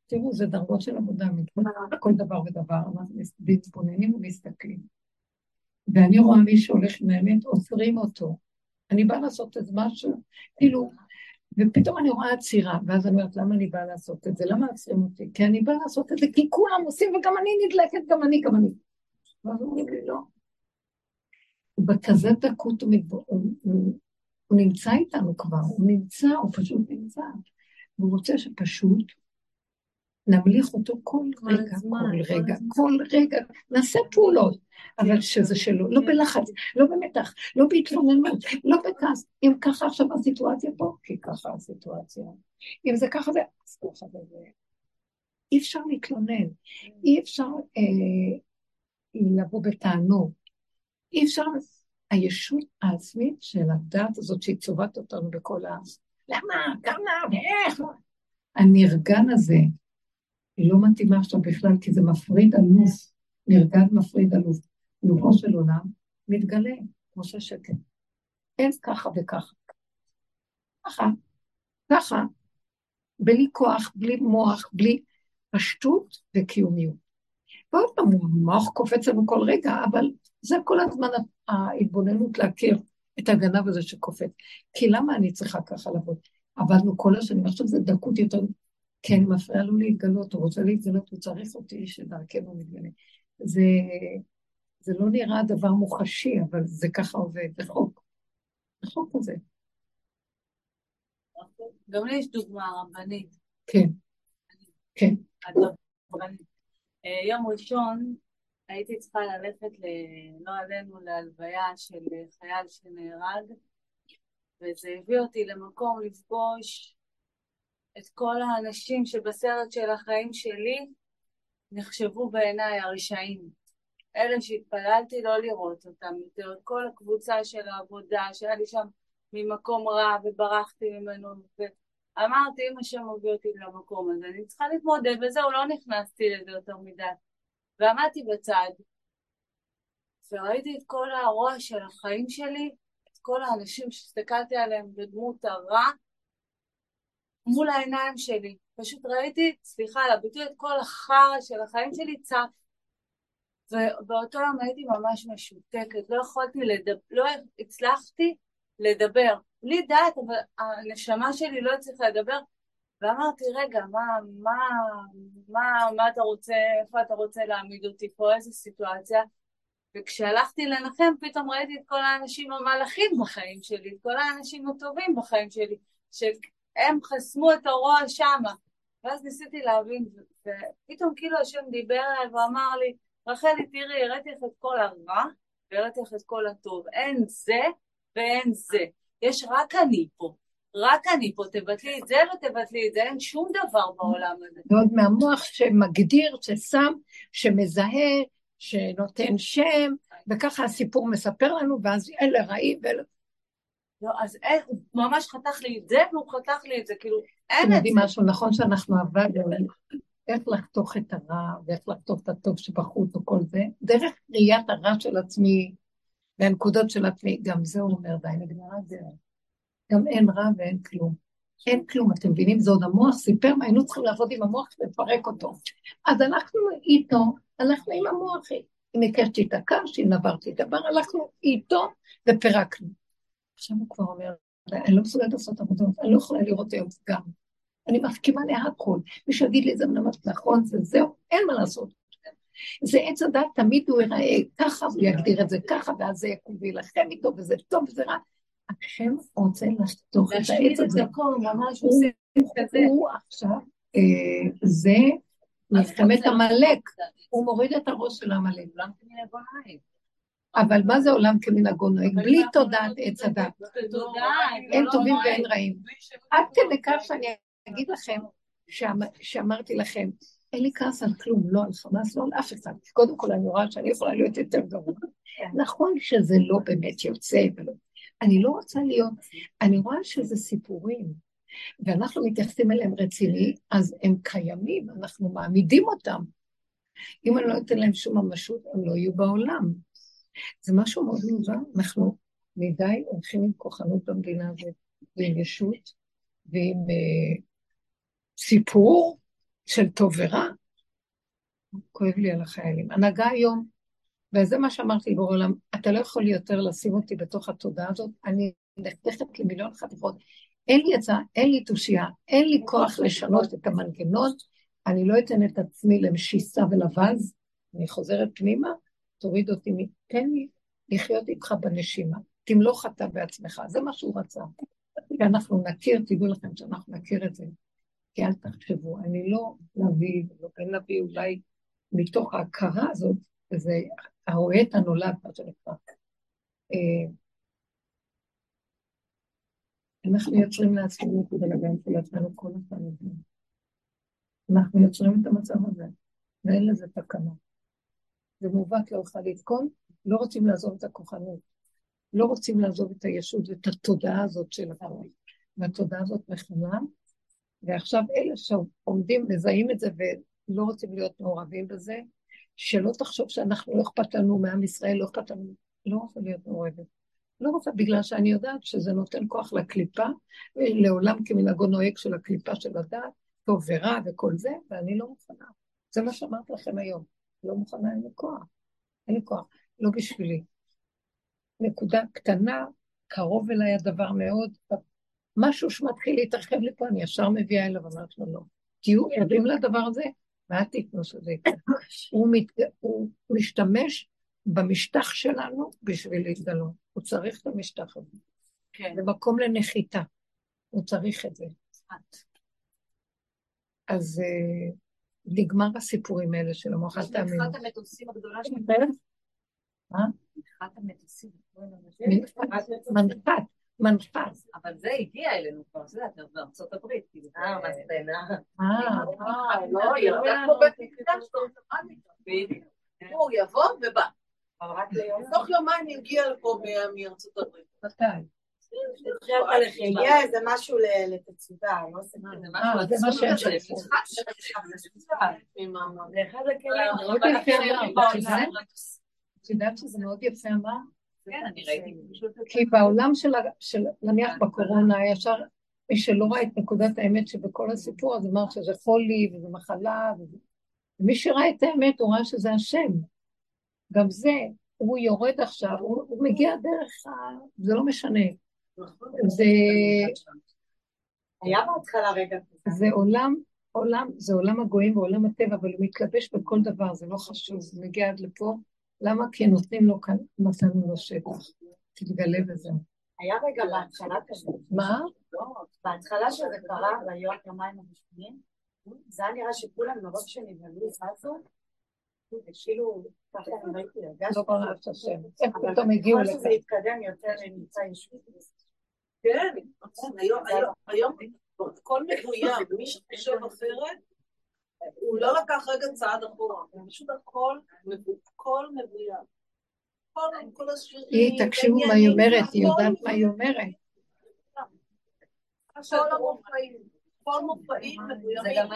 תראו, זה דרגות של עבודה, כל דבר ודבר, מתבוננים ומסתכלים, ואני רואה מי שהולך מהאמת, עוצרים אותו. אני באה לעשות את משהו, כאילו, ופתאום אני רואה עצירה, ואז אני אומרת, למה אני באה לעשות את זה? למה עוצרים אותי? כי אני באה לעשות את זה, כי כולם עושים, וגם אני נדלקת, גם אני, גם אני. ואז אומרים לי, לא. ובכזה דקות הוא, הוא, הוא, הוא נמצא איתנו כבר, הוא נמצא, הוא פשוט נמצא. והוא רוצה שפשוט נמליך אותו כל רגע, כל רגע, כל רגע, נעשה פעולות, אבל שזה שלו, לא בלחץ, לא במתח, לא בהתפוננות, לא בכעס, אם ככה עכשיו הסיטואציה פה, כי ככה הסיטואציה, אם זה ככה זה, אז ככה זה, אי אפשר להתלונן, אי אפשר לבוא בטענות, אי אפשר, הישות העצמית של הדת הזאת, שהיא צובעת אותנו בכל הארץ, למה, כמה, ואיך, הנרגן הזה, היא לא מתאימה עכשיו בכלל, כי זה מפריד עלוב, נרגד מפריד עלוב. נוגו של עולם מתגלה, כמו ששקט. אין ככה וככה. ככה, ככה, בלי כוח, בלי מוח, בלי פשטות וקיומיות. ועוד פעם, המוח קופץ לנו כל רגע, אבל זה כל הזמן ההתבוננות להכיר את הגנב הזה שקופץ. כי למה אני צריכה ככה לעבוד? עבדנו כל השנים, עכשיו זה דקות יותר... כן, מפריע לו להתגלות, הוא רוצה להתגלות, הוא צריך אותי שדרכנו מתגלה. זה, זה לא נראה דבר מוחשי, אבל זה ככה עובד, זה חוק. זה חוק הזה. גם לי יש דוגמה רבנית. כן. כן. יום ראשון הייתי צריכה ללכת, לא עלינו, להלוויה של חייל שנהרג, וזה הביא אותי למקום לפגוש את כל האנשים שבסרט של החיים שלי נחשבו בעיניי הרשעים. אלה שהתפללתי לא לראות אותם יותר, כל הקבוצה של העבודה שהיה לי שם ממקום רע וברחתי ממנו. אמרתי, אם השם מביא אותי למקום הזה, אני צריכה להתמודד וזהו, לא נכנסתי לזה יותר מדי. ועמדתי בצד, וראיתי את כל הרוע של החיים שלי, את כל האנשים שהסתכלתי עליהם בדמות הרע, מול העיניים שלי, פשוט ראיתי, סליחה, לביטוי את כל החרא של החיים שלי צף, ובאותו יום הייתי ממש משותקת, לא יכולתי לדבר, לא הצלחתי לדבר, בלי דעת, אבל הנשמה שלי לא הצליחה לדבר, ואמרתי, רגע, מה, מה, מה, מה אתה רוצה, איפה אתה רוצה להעמיד אותי פה, איזו סיטואציה, וכשהלכתי לנחם, פתאום ראיתי את כל האנשים המלאכים בחיים שלי, את כל האנשים הטובים בחיים שלי, ש... הם חסמו את הרוע שם, ואז ניסיתי להבין, ופתאום כאילו השם דיבר אליי ואמר לי, רחלי, תראי, הראיתי לך את כל הרע, והראיתי לך את כל הטוב, אין זה ואין זה, יש רק אני פה, רק אני פה, תבטלי את זה ותבטלי את זה, אין שום דבר בעולם הזה. ועוד מהמוח שמגדיר, ששם, שמזהה, שנותן שם, וככה הסיפור מספר לנו, ואז אלה רעים ואלה, לא, אז אין, הוא ממש חתך לי את זה, והוא חתך לי את זה, כאילו, אין את זה. יודעים משהו, נכון שאנחנו עבדנו, איך לחתוך את הרע, ואיך לחתוך את הטוב שבחוץ, או כל זה, דרך ראיית הרע של עצמי, והנקודות של עצמי, גם זה הוא אומר, די, נגמרה את זה. גם אין רע ואין כלום. אין כלום, אתם מבינים, זה עוד המוח, סיפר מה, היינו צריכים לעבוד עם המוח, לפרק אותו. אז הלכנו איתו, הלכנו עם המוח, אם הקשתי את הקש, אם נברתי את הבר, הלכנו איתו ופרקנו. עכשיו הוא כבר אומר, אני לא מסוגלת לעשות עבודות, אני לא יכולה לראות היום גם. אני מפקימה להכל. מי שיגיד לי, זה מנמת נכון, זה זהו, אין מה לעשות. זה עץ הדעת, תמיד הוא יראה ככה, הוא יגדיר את זה ככה, ואז זה יקום וילחם איתו, וזה טוב, וזה רע. השם רוצה לחתוך את העץ הזה. הוא עכשיו זה מלחמת המלך, הוא מוריד את הראש של המלך. עולם כמנהגו נוהג. אבל מה זה עולם כמנהגו נוהג? בלי תודעת עץ הדת. אין טובים ואין רעים. עד כדי כך שאני אגיד לכם, שאמרתי לכם, אין לי כעס על כלום, לא על חמאס, לא על אף אחד. קודם כל אני רואה שאני יכולה להיות יותר גרוע. נכון שזה לא באמת יוצא, אני לא רוצה להיות, אני רואה שזה סיפורים. ואנחנו מתייחסים אליהם רציני, אז הם קיימים, אנחנו מעמידים אותם. אם אני לא אתן להם שום ממשות, הם לא יהיו בעולם. זה משהו מאוד מוזר, אנחנו מדי הולכים עם כוחנות במדינה הזאת, ועם ישות, ועם uh, סיפור של טוב ורע. כואב לי על החיילים. הנהגה היום, וזה מה שאמרתי בעולם, אתה לא יכול יותר לשים אותי בתוך התודעה הזאת, אני נחתכת למיליון חתיכות, אין לי יצא, אין לי תושייה, אין לי כוח לשנות את המנגנון, אני לא אתן את עצמי למשיסה ולבז, אני חוזרת פנימה, תוריד אותי, תן לי לחיות איתך בנשימה, תמלוך אתה בעצמך, זה מה שהוא רצה. ואנחנו נכיר, תדעו לכם שאנחנו נכיר את זה, כי אל תחשבו, אני לא נביא, לא בן נביא, אולי מתוך ההכרה הזאת, זה ההועט הנולד, מה שנקרא. אנחנו יוצרים להסכים נקוד על הגן של עצמנו כל הפעמים. אנחנו יוצרים את המצב הזה, ואין לזה תקנה. זה מובק לא אוכל להתכון, לא רוצים לעזוב את הכוחנות, לא רוצים לעזוב את הישות ואת התודעה הזאת של הרעי. והתודעה הזאת מכונה, ועכשיו אלה שעומדים, מזהים את זה ולא רוצים להיות מעורבים בזה, שלא תחשוב שאנחנו לא אכפת לנו מעם ישראל, לא אכפת לנו, לא רוצה להיות מעורבת. לא רוצה, בגלל שאני יודעת שזה נותן כוח לקליפה, לעולם כמנהגו נוהג של הקליפה של הדעת, טוב ורע וכל זה, ואני לא מוכנה. זה מה שאמרת לכם היום, לא מוכנה, אין לי כוח. אין לי כוח, לא בשבילי. נקודה קטנה, קרוב אליי הדבר מאוד, משהו שמתחיל להתרחב לי פה, אני ישר מביאה אליו, אמרת לו לא. תהיו עדים לדבר הזה, ואת תתנו שזה יקרה. הוא, מת... הוא משתמש במשטח שלנו בשביל להתגלות. הוא צריך את המשטח הזה. כן. זה מקום לנחיתה. הוא צריך את זה. את. אז euh, נגמר הסיפורים האלה של המוח. אל תאמין. נחת המטוסים הגדולה של המטוסים. מה? נחת המטוסים. מנחת. מנחת. אבל זה הגיע אלינו כבר. זה יותר בארצות הברית. אה, מסתנה. אה, לא, ירדה כמו בתקדה שאתה בדיוק. הוא יבוא ובא. תוך יומיים נגיע לפה מארצות הברית. מתי? יהיה איזה משהו לתצודה, לא עושה מה. זה מה שהם שלנו. זה אחד הכלים. את יודעת שזה מאוד יפה מה? כן, אני ראיתי. כי בעולם של נניח בקורונה, ישר מי שלא ראה את נקודת האמת שבכל הסיפור, אז אמר שזה חולי וזה מחלה. ומי שראה את האמת, הוא ראה שזה השם. גם זה, הוא יורד עכשיו, הוא, הוא מגיע דרך ה... זה לא משנה. זה... היה בהתחלה רגע. זה עולם, עולם, זה עולם הגויים ועולם הטבע, אבל הוא מתלבש בכל דבר, זה לא חשוב, זה מגיע עד לפה. למה? כי נותנים לו כאן, נתנו לו שטח. תתגלה בזה. היה רגע בהתחלה כזה. מה? לא, בהתחלה שזה קרה, והיום ימיים המשפנים, זה היה נראה שכולם מרוב שנבלו עזו, וכאילו, ככה אני ראיתי להגש, לא ברור את השם, איך פתאום הגיעו לך. אבל שזה יתקדם יותר למצא ישוב. כן, היום כל מבוים, מי שחושב אחרת, הוא לא לקח רגע צעד אחורה, פשוט הכל מבוים. כל השירים... תקשיבו מה היא אומרת, היא יודעת מה היא אומרת. כל המופעים. כל מופעים מבוימים,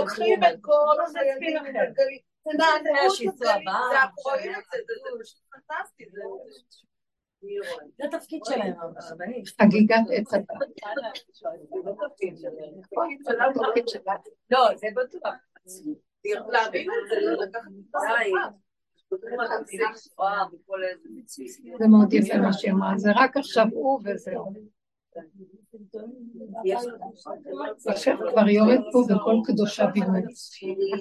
לוקחים את כל החיילים הגלגלית, זה נענרות הגלגלית, זה הפרועים הזה, זה פשוט פנטסטי, זה התפקיד שלהם, הגיגת עץ הדת. זה לא תפקיד שלהם. לא, זה בטוח. להבין את זה, לא לקחת מפרסם. זה מאוד יפה מה שאמרה, זה רק עכשיו הוא וזהו. עכשיו כבר יורד פה וכל קדושה בימות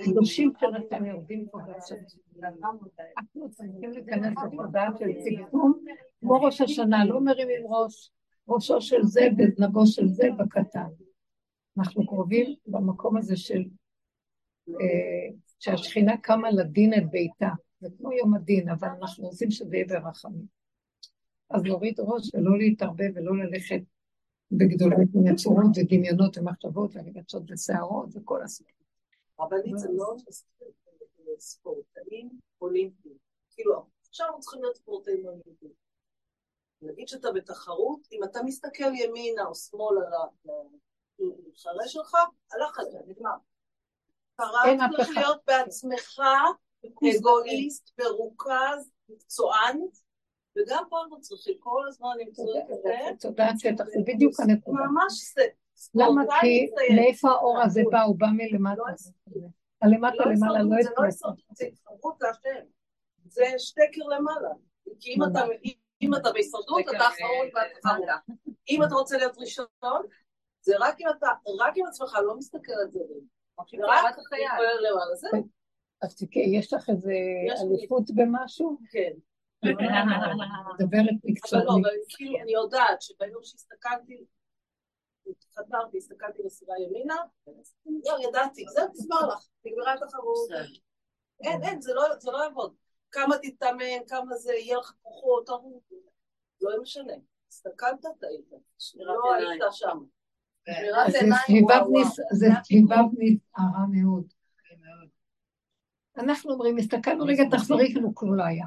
הקדושים שלכם יורדים פה אנחנו צריכים להיכנס לתודעה של צמצום כמו ראש השנה, לא מרימים ראש ראשו של זה וזנבו של זה בקטן אנחנו קרובים במקום הזה של שהשכינה קמה לדין את ביתה, זה כמו יום הדין, אבל אנחנו עושים שזה יהיה ברחמים. אז להוריד ראש ולא להתערבב ולא ללכת בגדולות מנצורות ודמיונות ומחשבות ורגשות וסערות וכל הסיפור. אבל זה לא ספורטאים אולימפיים, כאילו עכשיו אנחנו צריכים להיות ספורטאים אולימפיים. נגיד שאתה בתחרות, אם אתה מסתכל ימינה או שמאל על המחרה שלך, הלך על זה, נגמר. אתה צריך להיות בעצמך אגואיסט, מרוכז, מקצוען, וגם פה אנחנו צריכים כל הזמן למצוא את זה. תודה, תודה, זה בדיוק הנקודה. ממש זה. למה? כי לאיפה האור הזה בא, הוא בא מלמטה. הלמטה למעלה לא התפרסה. זה התחרות להשם. זה שתקר למעלה. כי אם אתה בהישרדות, אתה אחרון והתחרות. אם אתה רוצה להיות ראשון, זה רק אם אתה, רק אם עצמך לא מסתכל על זה. רק להתפעל למעלה, זה. אז יש לך איזה אליפות במשהו? כן. מדברת מקצועית. אבל לא, אבל אני יודעת שביום שהסתכלתי, התחתרתי, הסתכלתי לסיבה ימינה, לא, ידעתי, זה תסבר לך, נגמרה את החרות. אין, אין, זה לא יעבוד. כמה תתאמן, כמה זה יהיה לך כוחות, לא משנה. הסתכלת, תהיית, לא היית שם. זה סביבה נזערה מאוד. אנחנו אומרים, הסתכלנו רגע, תחזרי כאילו כלום לא היה.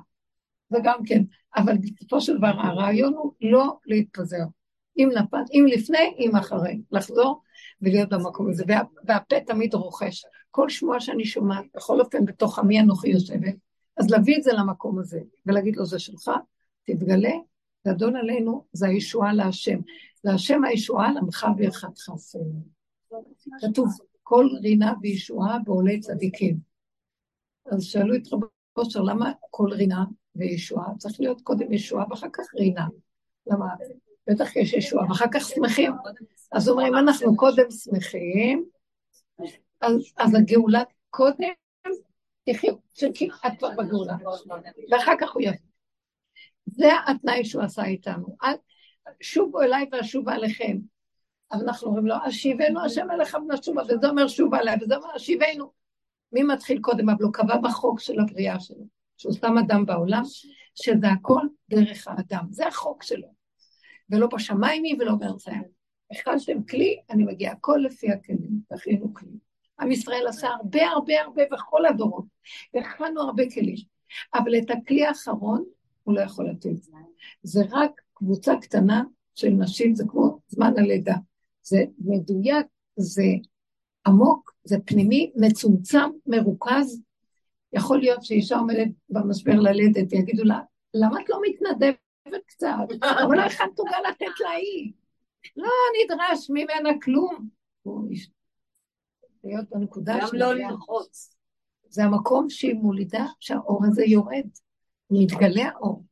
זה גם כן, אבל בסופו של דבר הרעיון הוא לא להתפזר. אם נפת, אם לפני, אם אחרי. לחזור ולהיות במקום הזה. והפה תמיד רוכש. כל שמועה שאני שומעת, בכל אופן בתוך עמי אנוכי יושבת, אז להביא את זה למקום הזה, ולהגיד לו זה שלך, תתגלה, גדול עלינו, זה הישועה להשם. להשם הישועה למך ויחדך. כתוב, כל רינה וישועה בעולי צדיקים. אז שאלו את רבו אושר, למה כל רינה וישועה? צריך להיות קודם ישועה ואחר כך רינה. למה? בטח יש ישועה, ואחר כך שמחים. אז אומרים, אנחנו קודם שמחים, אז, אז הגאולה קודם, תחיו, שכמעט כבר בגאולה. ואחר כך הוא יפה. זה התנאי שהוא עשה איתנו. שובו אליי והשובה אליכם. אבל אנחנו אומרים לו, השיבנו השם אליך ונשובה, וזה אומר שובה אליי, וזה אומר השיבנו. מי מתחיל קודם? אבל הוא קבע בחוק של הבריאה שלו, שהוא שם אדם בעולם, שזה הכל דרך האדם. זה החוק שלו. ולא בשמיים היא ולא בארציים. הכנתם כלי, אני מגיעה הכל לפי הכלים, תכינו כלי. עם ישראל עשה הרבה הרבה הרבה בכל הדורות, והכנו הרבה כלים, אבל את הכלי האחרון הוא לא יכול לתת. זה רק קבוצה קטנה של נשים, זה כמו זמן הלידה. זה מדויק, זה עמוק, זה פנימי, מצומצם, מרוכז. יכול להיות שאישה עומדת במשבר ללדת, יגידו לה, למה את לא מתנדבת? קצת, אבל לא אחד תוגע לתת להיא, לא נדרש ממנה כלום, להיות בנקודה זה המקום שהיא מולידה שהאור הזה יורד, מתגלה האור,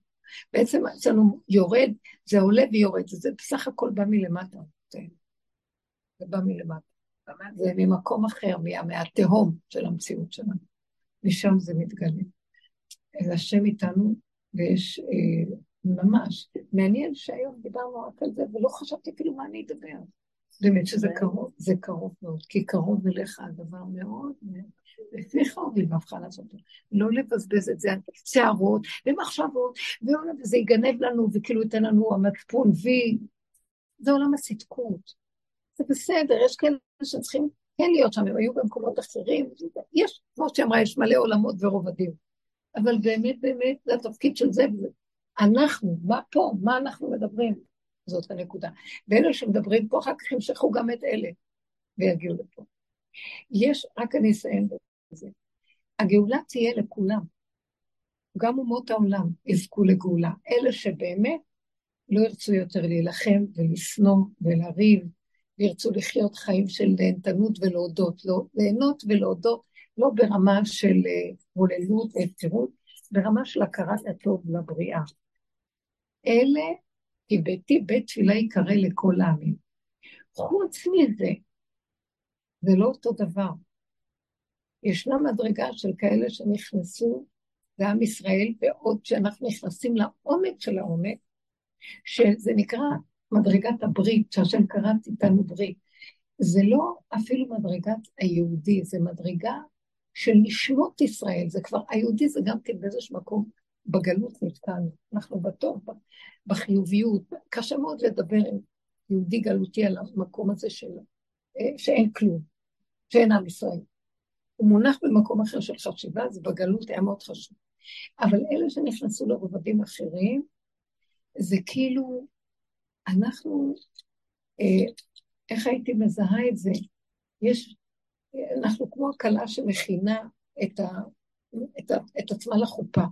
בעצם אצלנו יורד, זה עולה ויורד, זה בסך הכל בא מלמטה, זה בא מלמטה, זה ממקום אחר, מהתהום של המציאות שלנו, משם זה מתגלה, אז השם איתנו, ויש ממש. מעניין שהיום דיברנו רק על זה, ולא חשבתי כאילו מה אני אדבר. באמת שזה קרוב, זה קרוב מאוד, כי קרוב אליך הדבר מאוד, לפניך הורים מבחן לעשות, לא לבזבז את זה, שערות ומחשבות, וזה יגנב לנו, וכאילו ייתן לנו המצפון, וזה עולם הסתקות. זה בסדר, יש כאלה שצריכים, כן להיות שם, הם היו במקומות אחרים, יש, כמו שאמרה, יש מלא עולמות ורובדים, אבל באמת, באמת, זה התפקיד של זה, וזה, אנחנו, מה פה? מה אנחנו מדברים? זאת הנקודה. ואלה שמדברים פה, אחר כך ימשכו גם את אלה, ויגיעו לפה. יש, רק אני אסיים בזה, הגאולה תהיה לכולם, גם אומות העולם יזכו לגאולה, אלה שבאמת לא ירצו יותר להילחם ולסנום ולריב, וירצו לחיות חיים של נהנתנות ולהודות, לא, ליהנות ולהודות, לא ברמה של הוללות והפקרות, ברמה של הכרת הטוב לבריאה. אלה, כי ביתי בית תפילה יקרא לכל העמים. חוץ מזה, זה לא אותו דבר. ישנה מדרגה של כאלה שנכנסו לעם ישראל, ועוד שאנחנו נכנסים לעומק של העומק, שזה נקרא מדרגת הברית, שהשם קראת איתנו ברית. זה לא אפילו מדרגת היהודי, זה מדרגה של נשמות ישראל, זה כבר, היהודי זה גם כן באיזשהו מקום, בגלות נתקענו, אנחנו בטוב, בחיוביות, קשה מאוד לדבר עם יהודי גלותי על המקום הזה שלו, שאין כלום, שאין עם ישראל. הוא מונח במקום אחר של חשיבה, אז בגלות היה מאוד חשוב. אבל אלה שנכנסו לרובדים אחרים, זה כאילו, אנחנו, איך הייתי מזהה את זה? יש, אנחנו כמו הקלה שמכינה את, ה, את, ה, את עצמה לחופה.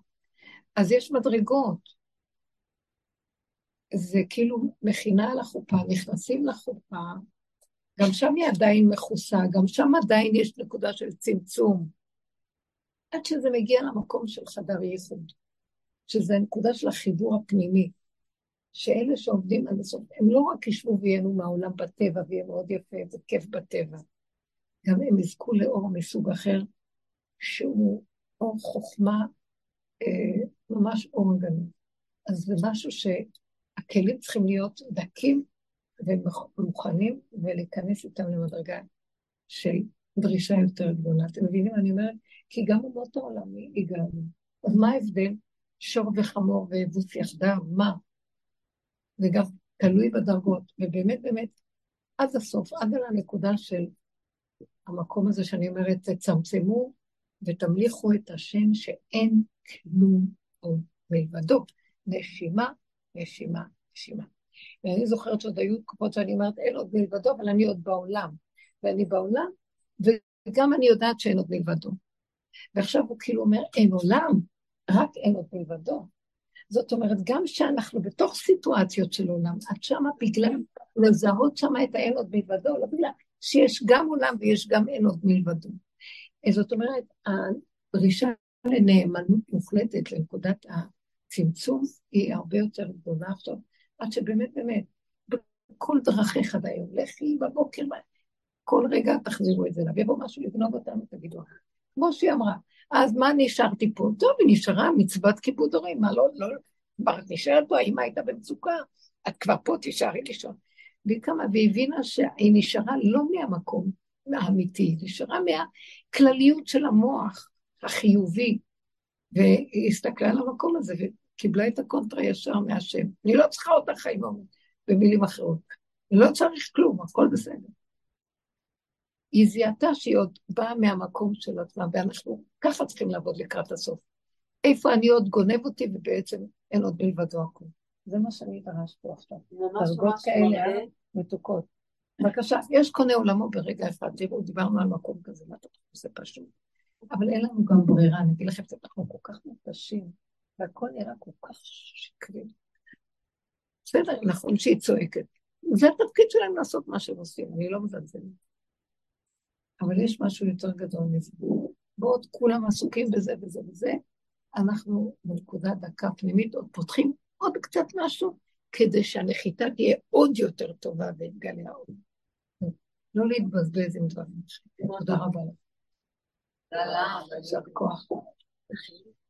אז יש מדרגות. זה כאילו מכינה לחופה, נכנסים לחופה, גם שם היא עדיין מחוסה, גם שם עדיין יש נקודה של צמצום. עד שזה מגיע למקום של חדר ייחוד, שזה הנקודה של החיבור הפנימי, שאלה שעובדים עד הסוף, הם לא רק ישבו ויהנו מהעולם בטבע, ויהיה מאוד יפה, זה כיף בטבע, גם הם יזכו לאור מסוג אחר, שהוא אור חוכמה, אה, ממש אור הגנוב. אז זה משהו שהכלים צריכים להיות דקים, ומוכנים, ולהיכנס איתם למדרגה של דרישה יותר גדולה. אתם מבינים, אני אומרת, כי גם אומות העולם הגענו. אז מה ההבדל? שור וחמור ובוס יחדיו, מה? זה גם תלוי בדרגות, ובאמת באמת, עד הסוף, עד על הנקודה של המקום הזה שאני אומרת, תצמצמו ותמליכו את השם שאין כלום עוד מלבדו. נשימה, נשימה, נשימה. ואני זוכרת שעוד היו תקופות שאני אומרת, אין עוד מלבדו, אבל אני עוד בעולם. ואני בעולם, וגם אני יודעת שאין עוד מלבדו. ועכשיו הוא כאילו אומר, אין עולם, רק אין עוד מלבדו. זאת אומרת, גם שאנחנו בתוך סיטואציות של עולם, עד שמה בגלל לזהות שמה את האין עוד מלבדו, לא בגלל שיש גם עולם ויש גם אין עוד מלבדו. זאת אומרת, הדרישה לנאמנות מוחלטת לנקודת הצמצום היא הרבה יותר גדולה עכשיו, עד שבאמת באמת, בכל דרכך עד היום, לכי בבוקר, כל רגע תחזירו את זה, ויבוא משהו לגנוב אותנו, תגידו, כמו שהיא אמרה, אז מה נשארתי פה? טוב, היא נשארה מצוות כיבוד הורים, מה לא, לא, כבר נשארת פה, האמא הייתה במצוקה, את כבר פה תישארי לישון. והיא קמה והבינה שהיא נשארה לא מהמקום האמיתי, היא נשארה מהכלליות של המוח החיובי, והיא הסתכלה על המקום הזה, וקיבלה את הקונטרה ישר מהשם. אני לא צריכה אותך היום, במילים אחרות. אני לא צריך כלום, הכל בסדר. היא זיהתה שהיא עוד באה מהמקום של עצמה, ואנחנו ככה צריכים לעבוד לקראת הסוף. איפה אני עוד גונב אותי, ובעצם אין עוד מלבדו הכל. זה מה שאני דרש פה עכשיו. דרגות כאלה מתוקות. בבקשה, יש קונה עולמו ברגע אחד, תראו, דיברנו על מקום כזה, מה אתה חושב, זה פשוט. אבל אין לנו גם ברירה, אני אגיד לכם, אנחנו כל כך מפשים, והכל נראה כל כך שקרי. בסדר, נכון שהיא צועקת. זה התפקיד שלהם לעשות מה שהם עושים, אני לא מזלזלת. אבל יש משהו יותר גדול מזה. בעוד כולם עסוקים בזה וזה וזה, אנחנו בנקודה דקה פנימית עוד פותחים עוד קצת משהו, כדי שהנחיתה תהיה עוד יותר טובה והתגלה עוד. לא להתבזבז עם דברים. תודה רבה. תודה רבה. תודה רבה.